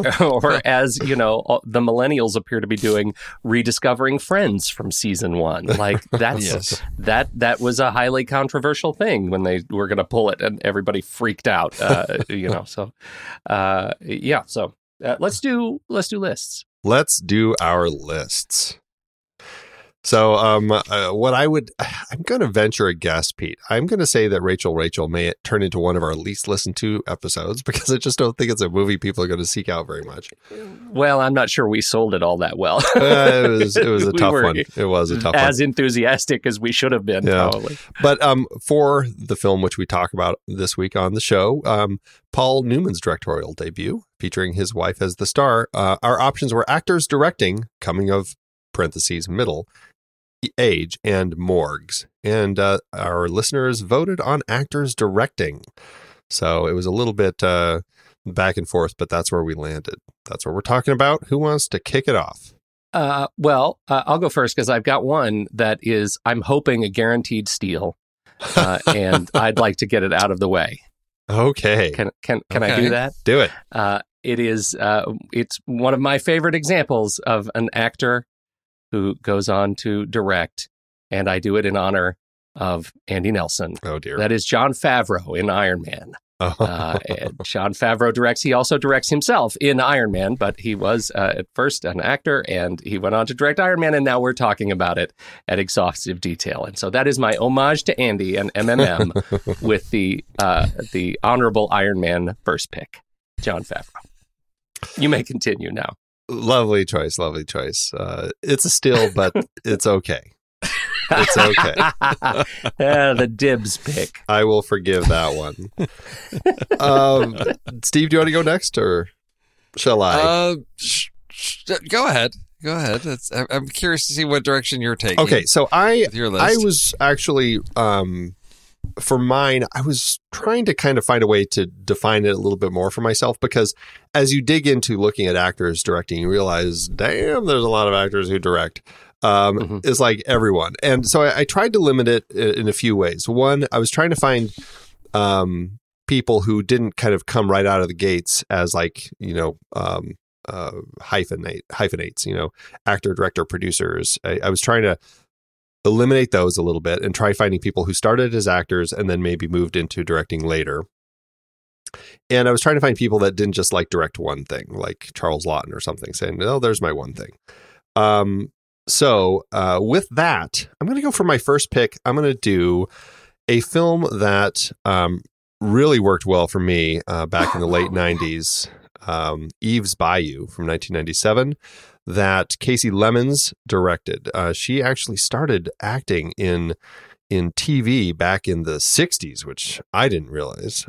as, the millennials appear to be doing, rediscovering Friends from season one. Like, that's... Yes. That was a highly controversial thing when they were going to pull it, and everybody freaked out. So let's do lists. Let's do our lists. So I'm going to venture a guess, Pete. I'm going to say that Rachel may turn into one of our least listened to episodes, because I just don't think it's a movie people are going to seek out very much. Well, I'm not sure we sold it all that well. It was a tough one. It was a tough one. As enthusiastic as we should have been, probably. But for the film which we talk about this week on the show, Paul Newman's directorial debut, featuring his wife as the star, our options were actors directing, coming of (middle) age, and morgues. And our listeners voted on actors directing. So it was a little bit back and forth, but that's where we landed. That's what we're talking about. Who wants to kick it off? I'll go first, because I've got one that is, I'm hoping, a guaranteed steal. And I'd like to get it out of the way. Okay. Can I do that? Do it. It's one of my favorite examples of an actor who goes on to direct, and I do it in honor of Andy Nelson. Oh, dear. That is Jon Favreau in Iron Man. Jon Favreau directs. He also directs himself in Iron Man, but he was at first an actor, and he went on to direct Iron Man, and now we're talking about it at exhaustive detail. And so that is my homage to Andy and MMM with the honorable Iron Man first pick, Jon Favreau. You may continue now. Lovely choice, lovely choice. It's a steal, but it's okay. It's okay. The dibs pick. I will forgive that one. Steve, do you want to go next, or shall I? Go ahead. Go ahead. I'm curious to see what direction you're taking. Okay, so I was actually... for mine, I was trying to kind of find a way to define it a little bit more for myself, because as you dig into looking at actors directing, you realize, damn, there's a lot of actors who direct. is like everyone. And so I tried to limit it in a few ways. One, I was trying to find people who didn't kind of come right out of the gates as like, you know, hyphenates, you know, actor, director, producers. I was trying to eliminate those a little bit and try finding people who started as actors and then maybe moved into directing later. And I was trying to find people that didn't just like direct one thing, like Charles Lawton or something, saying, "No, there's my one thing." So with that, I'm going to go for my first pick. I'm going to do a film that really worked well for me back in the late 90s, Eve's Bayou from 1997, that Casey Lemons directed. She actually started acting in TV back in the 60s, which I didn't realize.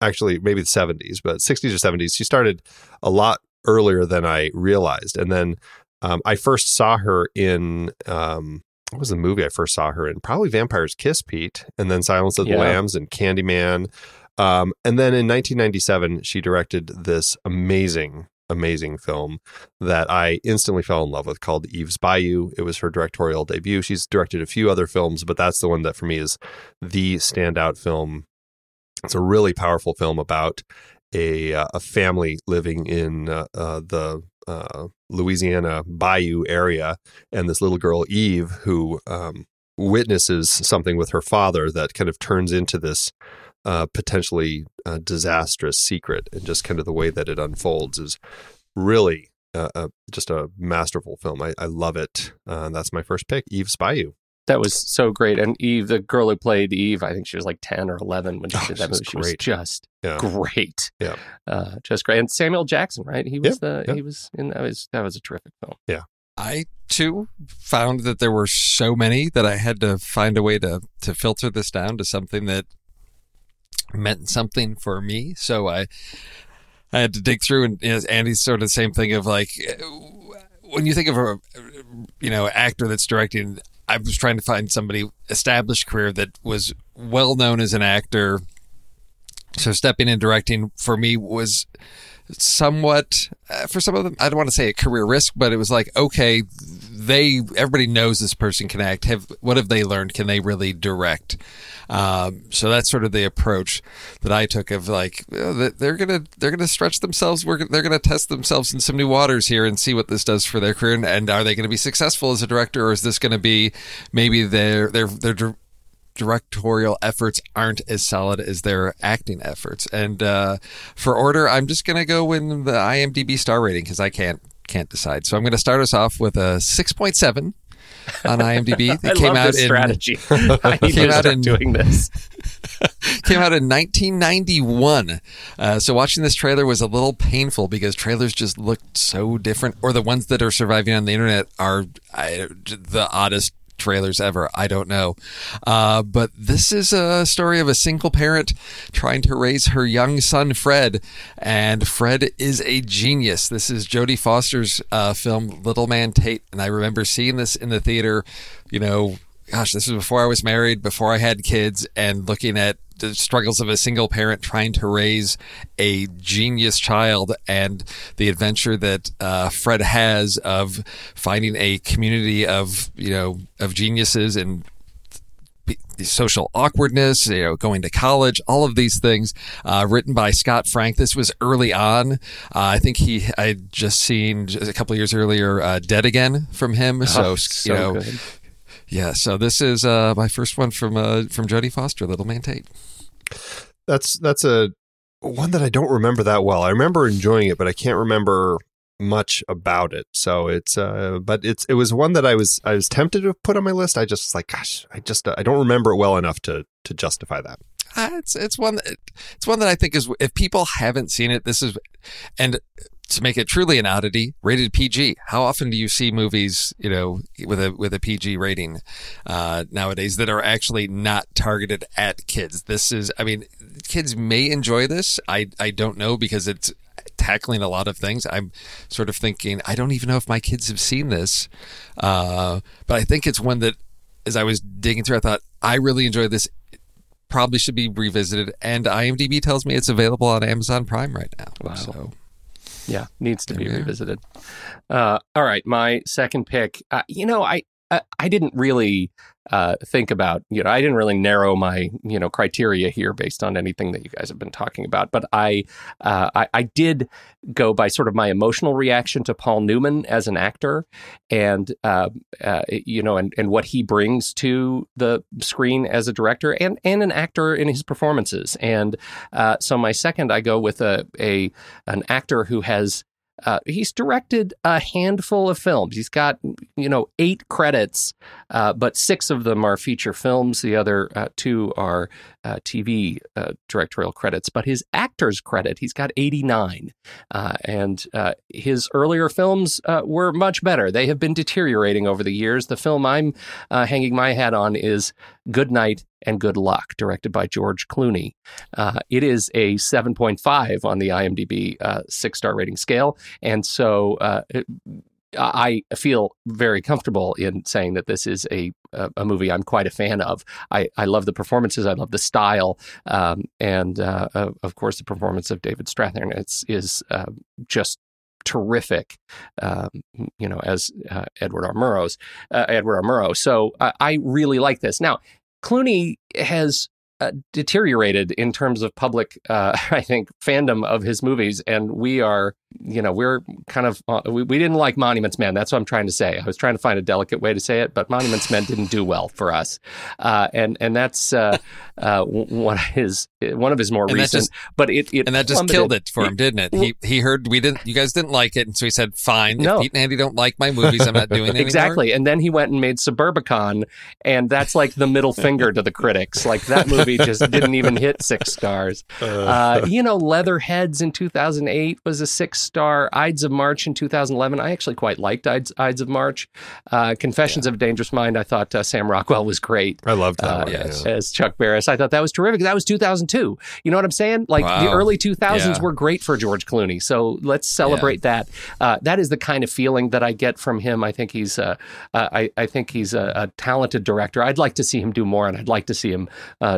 Actually, maybe the 70s, but 60s or 70s. She started a lot earlier than I realized. And then I first saw her in, what was the movie I first saw her in? Probably Vampire's Kiss, Pete, and then Silence of the Lambs and Candyman. And then in 1997, she directed this amazing film that I instantly fell in love with called Eve's Bayou. It was her directorial debut. She's directed a few other films, but that's the one that for me is the standout film. It's a really powerful film about a family living in the Louisiana Bayou area, and this little girl, Eve, who witnesses something with her father that kind of turns into this potentially disastrous secret, and just kind of the way that it unfolds is really just a masterful film. I love it. That's my first pick, Eve's Bayou. That was so great. And Eve, the girl who played Eve, I think she was like 10 or 11 when she did that movie. She was just great. Yeah. Just great. And Samuel Jackson, right? He was he was in that was a terrific film. Yeah. I too found that there were so many that I had to find a way to filter this down to something that meant something for me. So I had to dig through, and Andy's sort of the same thing of like, when you think of a, you know, actor that's directing, I was trying to find somebody established career that was well known as an actor. So stepping in directing for me was somewhat, for some of them, I don't want to say a career risk, but it was like, okay, everybody knows this person can act. What have they learned? Can they really direct? So that's sort of the approach that I took of like, they're gonna stretch themselves. They're gonna test themselves in some new waters here and see what this does for their career. And are they going to be successful as a director, or is this going to be maybe their directorial efforts aren't as solid as their acting efforts? And for order, I'm just gonna go in the IMDb star rating because I can't decide. So I'm gonna start us off with a 6.7 on IMDb. It came out in strategy. I need to start doing this. Came out in 1991. So watching this trailer was a little painful because trailers just looked so different, or the ones that are surviving on the internet are the oddest trailers ever. I don't know. But this is a story of a single parent trying to raise her young son, Fred. And Fred is a genius. This is Jodie Foster's film, Little Man Tate. And I remember seeing this in the theater, you know, gosh, this was before I was married, before I had kids, and looking at the struggles of a single parent trying to raise a genius child, and the adventure that Fred has of finding a community of, you know, of geniuses and social awkwardness, you know, going to college, all of these things, written by Scott Frank. This was early on. I think I'd just seen a couple years earlier, Dead Again from him. So you know, good. Yeah, so this is my first one from Jodie Foster, Little Man Tate. That's a one that I don't remember that well. I remember enjoying it, but I can't remember much about it. So it's but it was one that I was tempted to put on my list. I just was like, gosh, I don't remember it well enough to justify that. It's one that I think is, if people haven't seen it, this is, and to make it truly an oddity, rated PG. How often do you see movies, you know, with a PG rating nowadays that are actually not targeted at kids? This is, I mean, kids may enjoy this. I don't know, because it's tackling a lot of things. I'm sort of thinking, I don't even know if my kids have seen this, but I think it's one that, as I was digging through, I thought, I really enjoyed this. It probably should be revisited. And IMDb tells me it's available on Amazon Prime right now. Wow. So. Yeah, needs to be revisited. All right, my second pick. I didn't really think about, I didn't really narrow my, criteria here based on anything that you guys have been talking about. But I did go by sort of my emotional reaction to Paul Newman as an actor and what he brings to the screen as a director and an actor in his performances. And so my second, I go with an actor who has he's directed a handful of films. He's got, 8 credits, but 6 of them are feature films. The other 2 are TV directorial credits. But his actor's credit, he's got 89. And his earlier films were much better. They have been deteriorating over the years. The film I'm hanging my hat on is Good Night and Good Luck, directed by George Clooney. It is a 7.5 on the IMDb 6-star rating scale. And so I feel very comfortable in saying that this is a movie I'm quite a fan of. I love the performances. I love the style. And of course, the performance of David Strathairn is just terrific, as Edward R. Murrow. So I really like this. Now, Clooney has deteriorated in terms of public, I think, fandom of his movies. And we are, we're kind of, we didn't like Monuments Men. That's what I'm trying to say. I was trying to find a delicate way to say it, but Monuments Men didn't do well for us. And that's one of his more recent. That just killed it for him, didn't it? He heard you guys didn't like it, and so he said, fine, no. If Pete and Andy don't like my movies, I'm not doing it anymore. And then he went and made Suburbicon, and that's like the middle finger to the critics. Like that movie just didn't even hit 6 stars. Leatherheads in 2008 was a 6-star. Ides of March in 2011. I actually quite liked Ides of March. Confessions of a Dangerous Mind. I thought Sam Rockwell was great. I loved that one, as Chuck Barris. I thought that was terrific. That was 2002. You know what I'm saying? Like the early 2000s were great for George Clooney. So let's celebrate that. That is the kind of feeling that I get from him. I think he's a talented director. I'd like to see him do more, and I'd like to see him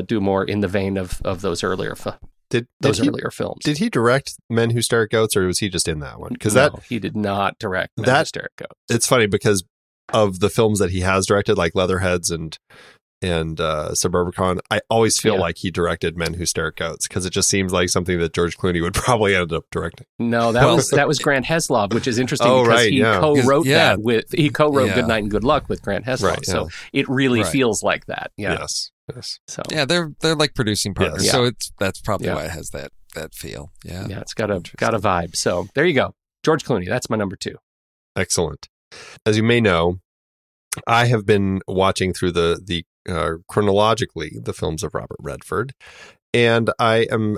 do more in the vein of those earlier films. Did those earlier films? Did he direct Men Who Stare at Goats, or was he just in that one? No, he did not direct Men Who Stare at Goats. It's funny because of the films that he has directed, like Leatherheads and Suburbicon, I always feel like he directed Men Who Stare at Goats because it just seems like something that George Clooney would probably end up directing. No, that was Grant Heslov, which is interesting because he co-wrote that with Good Night and Good Luck with Grant Heslov, so it really feels like that. Yeah. Yes. So they're like producing partners, so that's probably why it has that feel. Yeah, yeah, it's got a vibe. So there you go, George Clooney. That's my number 2. Excellent. As you may know, I have been watching through the chronologically the films of Robert Redford, and I am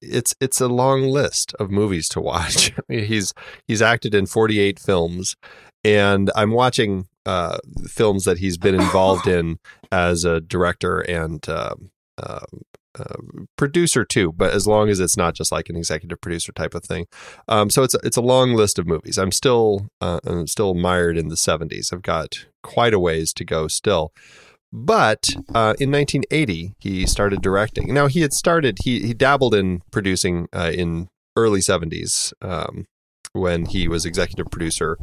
it's a long list of movies to watch. He's acted in 48 films, and I'm watching films that he's been involved in as a director and producer too, but as long as it's not just like an executive producer type of thing. So it's a long list of movies. I'm still mired in the 70s. I've got quite a ways to go still. But in 1980, he started directing. Now he dabbled in producing in early 70s when he was executive producer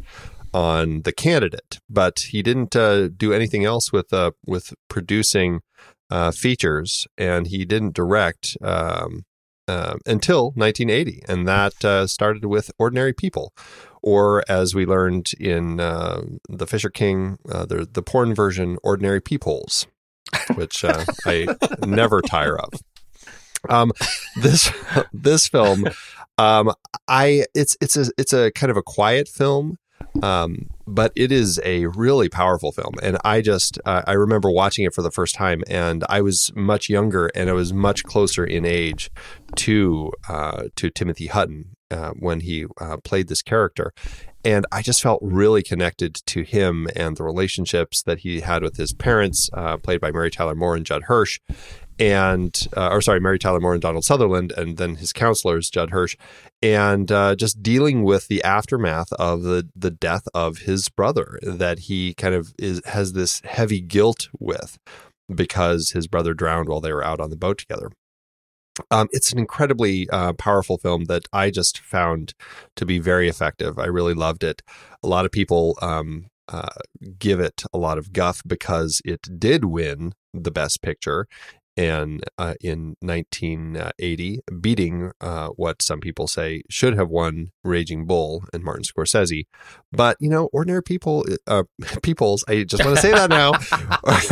on The Candidate, but he didn't do anything else with producing features, and he didn't direct until 1980, and that started with Ordinary People, or as we learned in the Fisher King, the porn version, Ordinary Peepholes, which I never tire of. This film, it's a kind of a quiet film. But it is a really powerful film, and I just I remember watching it for the first time, and I was much younger, and I was much closer in age to Timothy Hutton when he played this character, and I just felt really connected to him and the relationships that he had with his parents, played by Mary Tyler Moore and Judd Hirsch, Mary Tyler Moore and Donald Sutherland, and then his counselors, Judd Hirsch, and just dealing with the aftermath of the death of his brother that he kind of has this heavy guilt with because his brother drowned while they were out on the boat together. It's an incredibly powerful film that I just found to be very effective. I really loved it. A lot of people give it a lot of guff because it did win the Best Picture and in 1980, beating what some people say should have won Raging Bull and Martin Scorsese. But, you know, Ordinary People, I just want to say that now,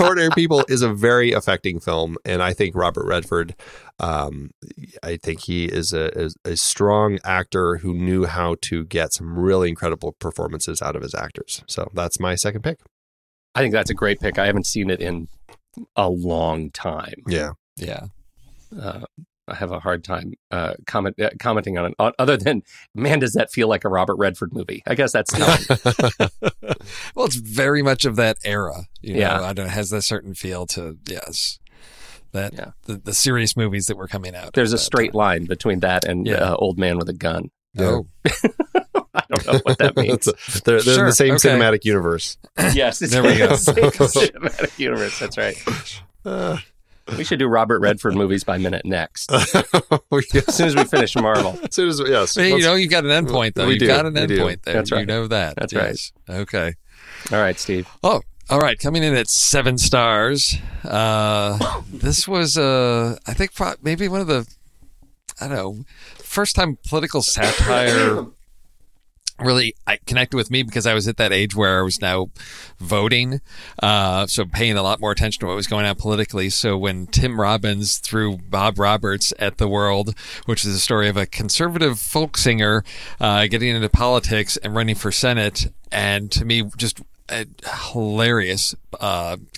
Ordinary People is a very affecting film. And I think Robert Redford, I think he is a strong actor who knew how to get some really incredible performances out of his actors. So that's my second pick. I think that's a great pick. I haven't seen it in a long time. Yeah. I have a hard time commenting on it. Other than, man, does that feel like a Robert Redford movie? I guess that's not. Well, it's very much of that era. You know, I don't know, has a certain feel to the serious movies that were coming out. There's a straight line between that and Old Man with a Gun. Oh. I don't know what that means. They're in the same cinematic universe. Yes. There we go. Same cinematic universe. That's right. We should do Robert Redford movies by minute next. As soon as we finish Marvel. As soon as, yes. But, you know, you've got an endpoint, though. You've got an endpoint there. That's right. You know that. That's right. Okay. All right, Steve. Oh, all right. Coming in at 7 stars. This was, I think, maybe one of the, I don't know, first time political satire really connected with me because I was at that age where I was now voting, so paying a lot more attention to what was going on politically. So when Tim Robbins threw Bob Roberts at the world, which is the story of a conservative folk singer getting into politics and running for Senate, and to me just a hilarious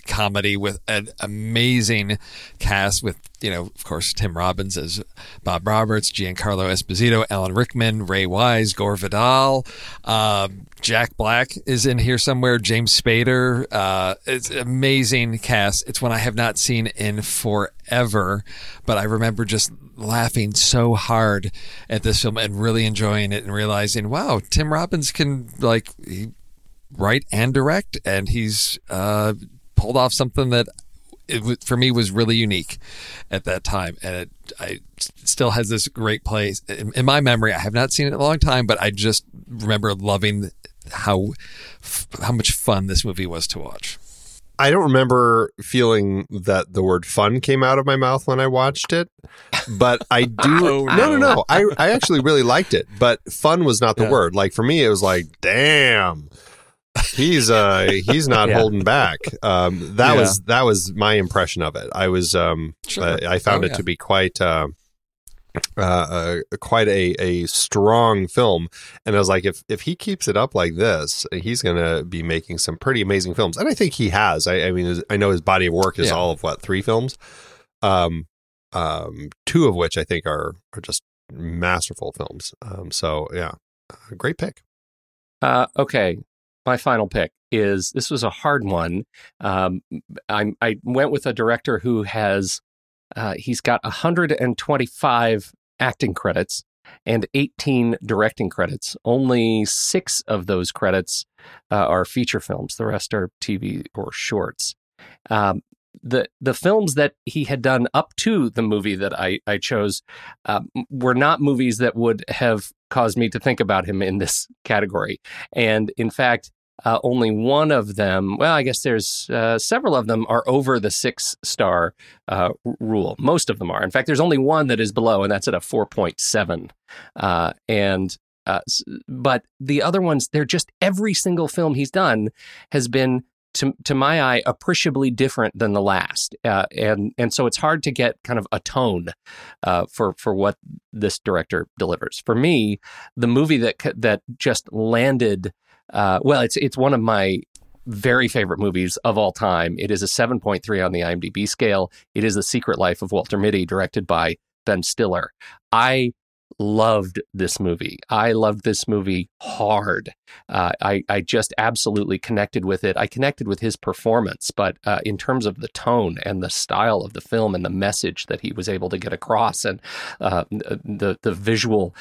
comedy with an amazing cast with, you know, of course, Tim Robbins as Bob Roberts, Giancarlo Esposito, Alan Rickman, Ray Wise, Gore Vidal, Jack Black is in here somewhere, James Spader. It's an amazing cast. It's one I have not seen in forever, but I remember just laughing so hard at this film and really enjoying it and realizing, wow, Tim Robbins can, like, write and direct, and he's pulled off something that for me was really unique at that time, and it still has this great place in my memory. I have not seen it in a long time, but I just remember loving how much fun this movie was to watch. I don't remember feeling that the word fun came out of my mouth when I watched it, but I do. No. I actually really liked it, but fun was not the word. Like, for me, it was like, damn, he's not holding back. That was my impression of it. I was I found it to be quite a strong film, and I was like, if he keeps it up like this, he's gonna be making some pretty amazing films. And I think he has. I mean I know his body of work is all of 3 films, 2 of which I think are just masterful films. Great pick. Okay. My final pick is, this was a hard one. I went with a director who has, he's got 125 acting credits and 18 directing credits. Only 6 of those credits are feature films. The rest are TV or shorts. The films that he had done up to the movie that I chose were not movies that would have caused me to think about him in this category. And in fact, only one of them, well, I guess there's several of them are over the 6-star rule. Most of them are. In fact, there's only one that is below, and that's at a 4.7. But the other ones, they're just, every single film he's done has been, to my eye, appreciably different than the last. And so it's hard to get kind of a tone for what this director delivers. For me, the movie that just landed, it's one of my very favorite movies of all time. It is a 7.3 on the IMDb scale. It is The Secret Life of Walter Mitty, directed by Ben Stiller. I loved this movie. I loved this movie hard. I just absolutely connected with it. I connected with his performance, but in terms of the tone and the style of the film and the message that he was able to get across, and the visual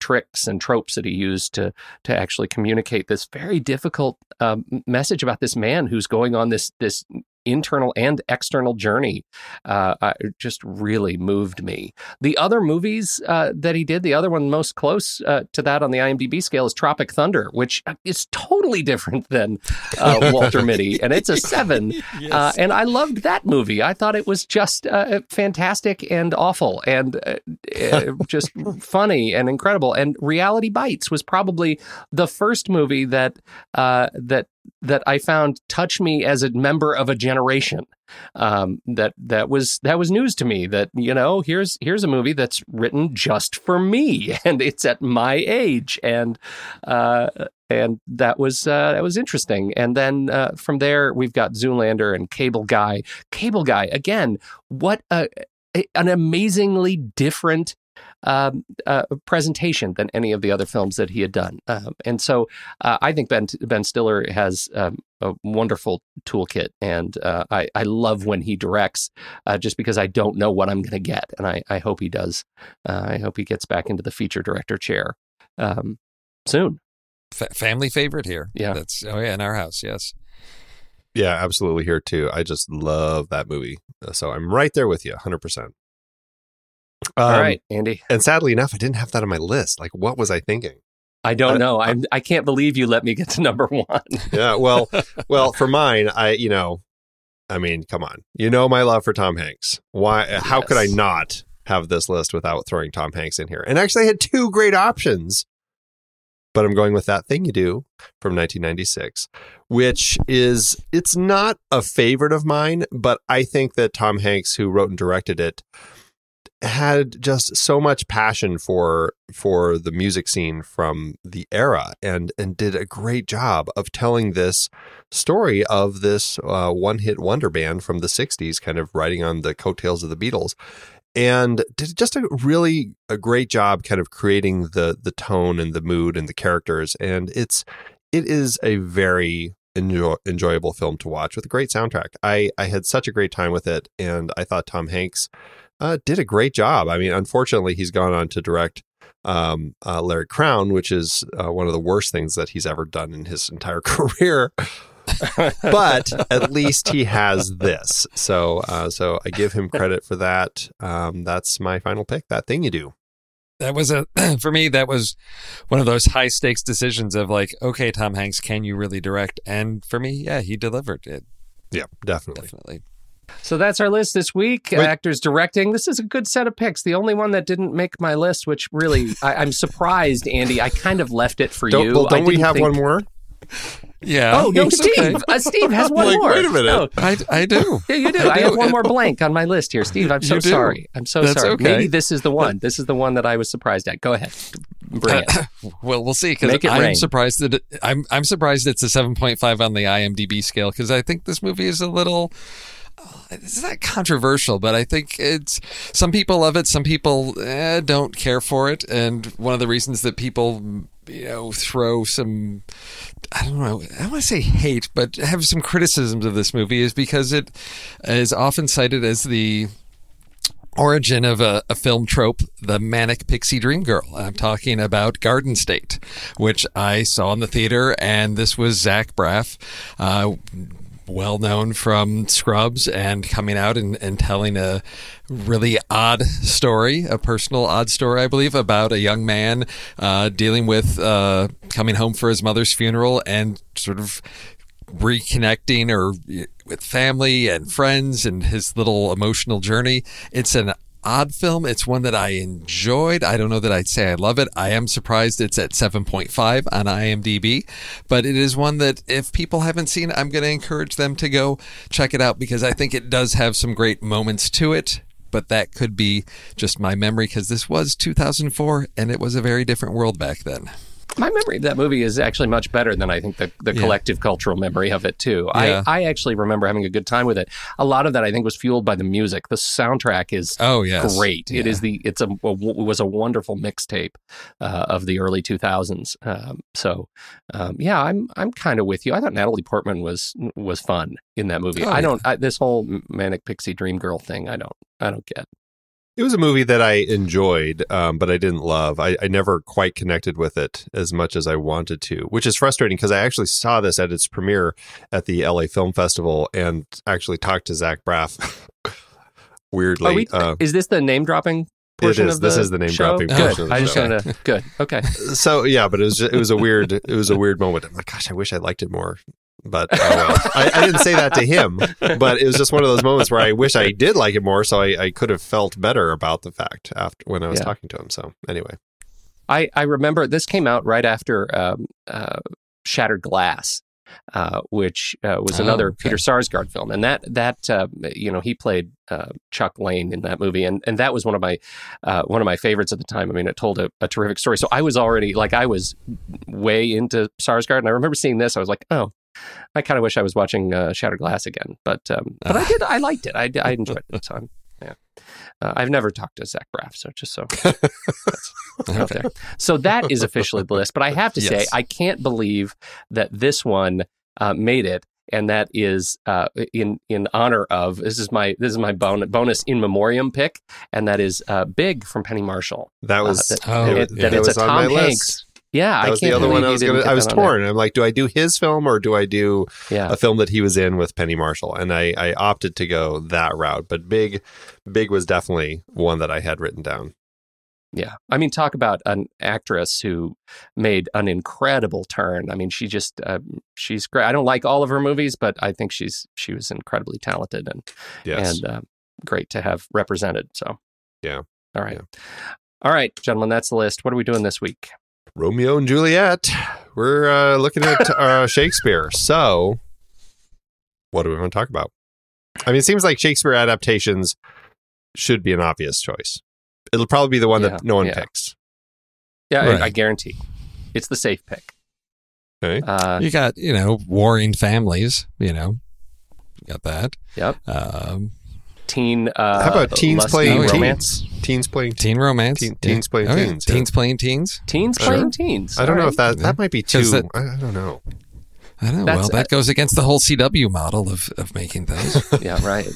tricks and tropes that he used to actually communicate this very difficult message about this man who's going on this internal and external journey just really moved me. The other movies that he did, the other one most close to that on the IMDb scale is Tropic Thunder, which is totally different than Walter Mitty, and it's a 7. Yes. And I loved that movie. I thought it was just fantastic and awful and just funny and incredible. And Reality Bites was probably the first movie that that I found touched me as a member of a generation. That was news to me, that, you know, here's a movie that's written just for me and it's at my age. And that was interesting. And then from there, we've got Zoolander and Cable Guy. Cable Guy, again, what an amazingly different presentation than any of the other films that he had done. And so I think Ben Stiller has a wonderful toolkit, and I love when he directs just because I don't know what I'm going to get. And I hope he does. I hope he gets back into the feature director chair soon. Family favorite here. Yeah. In our house. Yes. Yeah, absolutely here too. I just love that movie. So I'm right there with you 100%. All right, Andy. And sadly enough, I didn't have that on my list. Like, what was I thinking? I don't know. I can't believe you let me get to number one. Yeah. Well, for mine, come on, my love for Tom Hanks. Why? Yes. How could I not have this list without throwing Tom Hanks in here? And actually I had two great options, but I'm going with That Thing You Do from 1996, which is, it's not a favorite of mine, but I think that Tom Hanks, who wrote and directed it, had just so much passion for the music scene from the era, and did a great job of telling this story of this one-hit wonder band from the 60s, kind of riding on the coattails of the Beatles, and did just a really great job kind of creating the tone and the mood and the characters. And it is a very enjoyable film to watch with a great soundtrack. I had such a great time with it, and I thought Tom Hanks did a great job. I mean, unfortunately, he's gone on to direct Larry Crown, which is one of the worst things that he's ever done in his entire career. But at least he has this. So I give him credit for that. That's my final pick, That Thing You Do. That was for me, that was one of those high stakes decisions of like, okay, Tom Hanks, can you really direct? And for me, yeah, he delivered it. Yeah, definitely. So that's our list this week. Wait. Actors directing. This is a good set of picks. The only one that didn't make my list, which really, I'm surprised, Andy. I kind of left it for you. Well, don't we have one more? Yeah. Oh, no, Steve. Okay. Steve has one more. Wait a minute. No. I do. Yeah, you do. I have one more blank on my list here. Steve, I'm so sorry. I'm so That's sorry. Okay. Maybe this is the one. This is the one that I was surprised at. Go ahead. Bring it. Well, we'll see, because I'm surprised that I'm surprised it's a 7.5 on the IMDb scale, because I think this movie is a little... It's not controversial, but I think it's, some people love it, some people don't care for it, and one of the reasons that people throw some, I don't want to say hate, but have some criticisms of this movie is because it is often cited as the origin of a film trope, the manic pixie dream girl. I'm talking about Garden State, which I saw in the theater, and this was Zach Braff, well known from Scrubs, and coming out and telling a really odd story, a personal odd story, I believe, about a young man dealing with coming home for his mother's funeral and sort of reconnecting with family and friends and his little emotional journey. It's an odd film. It's one that I enjoyed. I don't know that I'd say I love it. I am surprised it's at 7.5 on IMDb, but it is one that if people haven't seen, I'm going to encourage them to go check it out, because I think it does have some great moments to it, but that could be just my memory, because this was 2004 and it was a very different world back then. My memory of that movie is actually much better than I think the collective cultural memory of it, too. Yeah. I actually remember having a good time with it. A lot of that, I think, was fueled by the music. The soundtrack is great. Yeah. It was a wonderful mixtape of the early 2000s. So, I'm kind of with you. I thought Natalie Portman was fun in that movie. This whole manic pixie dream girl thing, I don't get. It was a movie that I enjoyed, but I didn't love. I never quite connected with it as much as I wanted to, which is frustrating because I actually saw this at its premiere at the LA Film Festival and actually talked to Zach Braff. Weirdly. Is this the name dropping portion of the show? This is the name dropping portion of the show. I just kind of, good. Okay. So, yeah, but it was a weird moment. I'm like, gosh, I wish I liked it more. But well. I didn't say that to him, but it was just one of those moments where I wish I did like it more, so I could have felt better about the fact after when I was talking to him. So anyway, I remember this came out right after Shattered Glass, which was another Peter Sarsgaard film, and that you know, he played Chuck Lane in that movie, and that was one of my favorites at the time. I mean, it told a terrific story. So I was already way into Sarsgaard, and I remember seeing this. I was like, oh. I kind of wish I was watching Shattered Glass again, but I liked it. I enjoyed it a ton. Yeah, I've never talked to Zach Braff, so just so out there. So that is officially the list. But I have to say, I can't believe that this one made it, and that is in honor of this is my bonus in memoriam pick, and that is Big from Penny Marshall. That was that it's a Tom Hanks. Yeah, that was the other one I was going to. I was torn. I'm like, do I do his film or do I do a film that he was in with Penny Marshall? And I opted to go that route. But Big was definitely one that I had written down. Yeah, I mean, talk about an actress who made an incredible turn. I mean, she just she's great. I don't like all of her movies, but I think she was incredibly talented and great to have represented. So yeah, all right, gentlemen, that's the list. What are we doing this week? Romeo and Juliet. We're looking at Shakespeare. So, what do we want to talk about? I mean, it seems like Shakespeare adaptations should be an obvious choice. It'll probably be the one that no one picks. Yeah, right. I guarantee. It's the safe pick. Okay. You got, warring families, you got that. Yep. How about teens playing romance? Teens playing teen romance. Teens playing teens. Teens playing teens. Teens playing teens. I don't know if that might be too. I don't know. I don't know. Well, that goes against the whole CW model of making things. Yeah, right.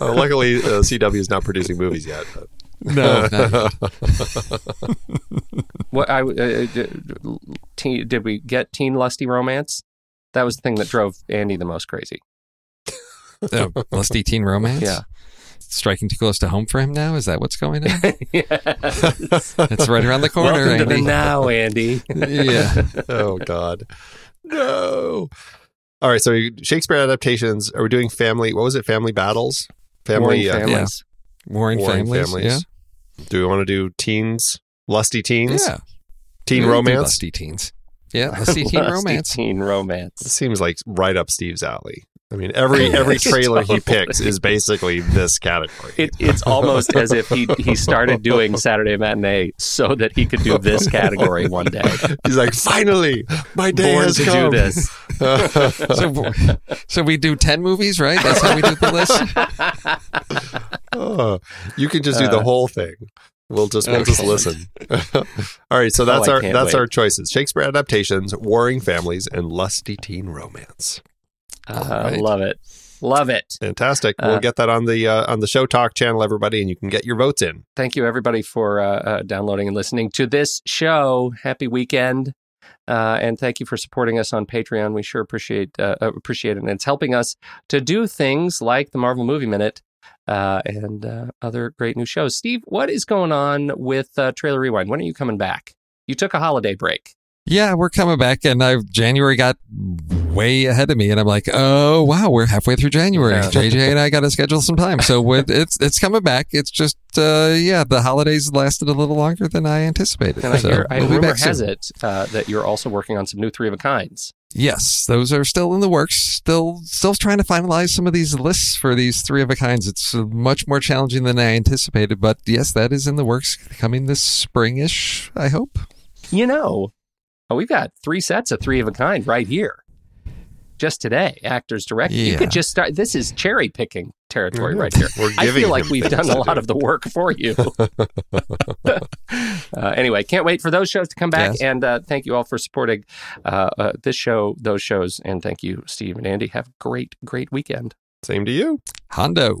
Luckily, CW is not producing movies yet. But. No. What did we get? Teen lusty romance. That was the thing that drove Andy the most crazy. Lusty teen romance? Yeah. Striking too close to home for him now? Is that what's going on? It's right around the corner, Welcome Andy. To the now, Andy. Yeah. Oh, God. No. All right, so Shakespeare adaptations. Are we doing family? What was it? Family battles? Warring families. Yeah. Warring families. Yeah. Do we want to do teens? Lusty teens? Yeah. Teen romance? Lusty teens. Yeah, lusty teen romance. Teen romance. It seems like right up Steve's alley. I mean, every trailer he picks is basically this category. It's almost as if he started doing Saturday Matinee so that he could do this category one day. He's like, finally, my day has come. Born to do this. So we do 10 movies, right? That's how we do the list? You can just do the whole thing. We'll just listen. All right, so that's our choices: Shakespeare adaptations, warring families, and lusty teen romance. Right. Love it. Fantastic. We'll get that on the Show Talk channel, everybody, and you can get your votes in. Thank you, everybody, for downloading and listening to this show. Happy weekend. And thank you for supporting us on Patreon. We sure appreciate it. And it's helping us to do things like the Marvel Movie Minute and other great new shows. Steve, what is going on with Trailer Rewind? When are you coming back? You took a holiday break. Yeah, we're coming back, and January got way ahead of me, and I'm like, oh, wow, we're halfway through January. JJ and I got to schedule some time. So it's coming back. It's just, the holidays lasted a little longer than I anticipated. And rumor has it that you're also working on some new three-of-a-kinds. Yes, those are still in the works. Still trying to finalize some of these lists for these three-of-a-kinds. It's much more challenging than I anticipated, but yes, that is in the works coming this spring-ish, I hope. We've got 3 sets of three-of-a-kind right here. Just today, actors, directors. Yeah. You could just start. This is cherry picking territory right here. I feel like we've done a lot of the work for you. Anyway, can't wait for those shows to come back. Yes. And thank you all for supporting this show, those shows. And thank you, Steve and Andy. Have a great, great weekend. Same to you. Hondo.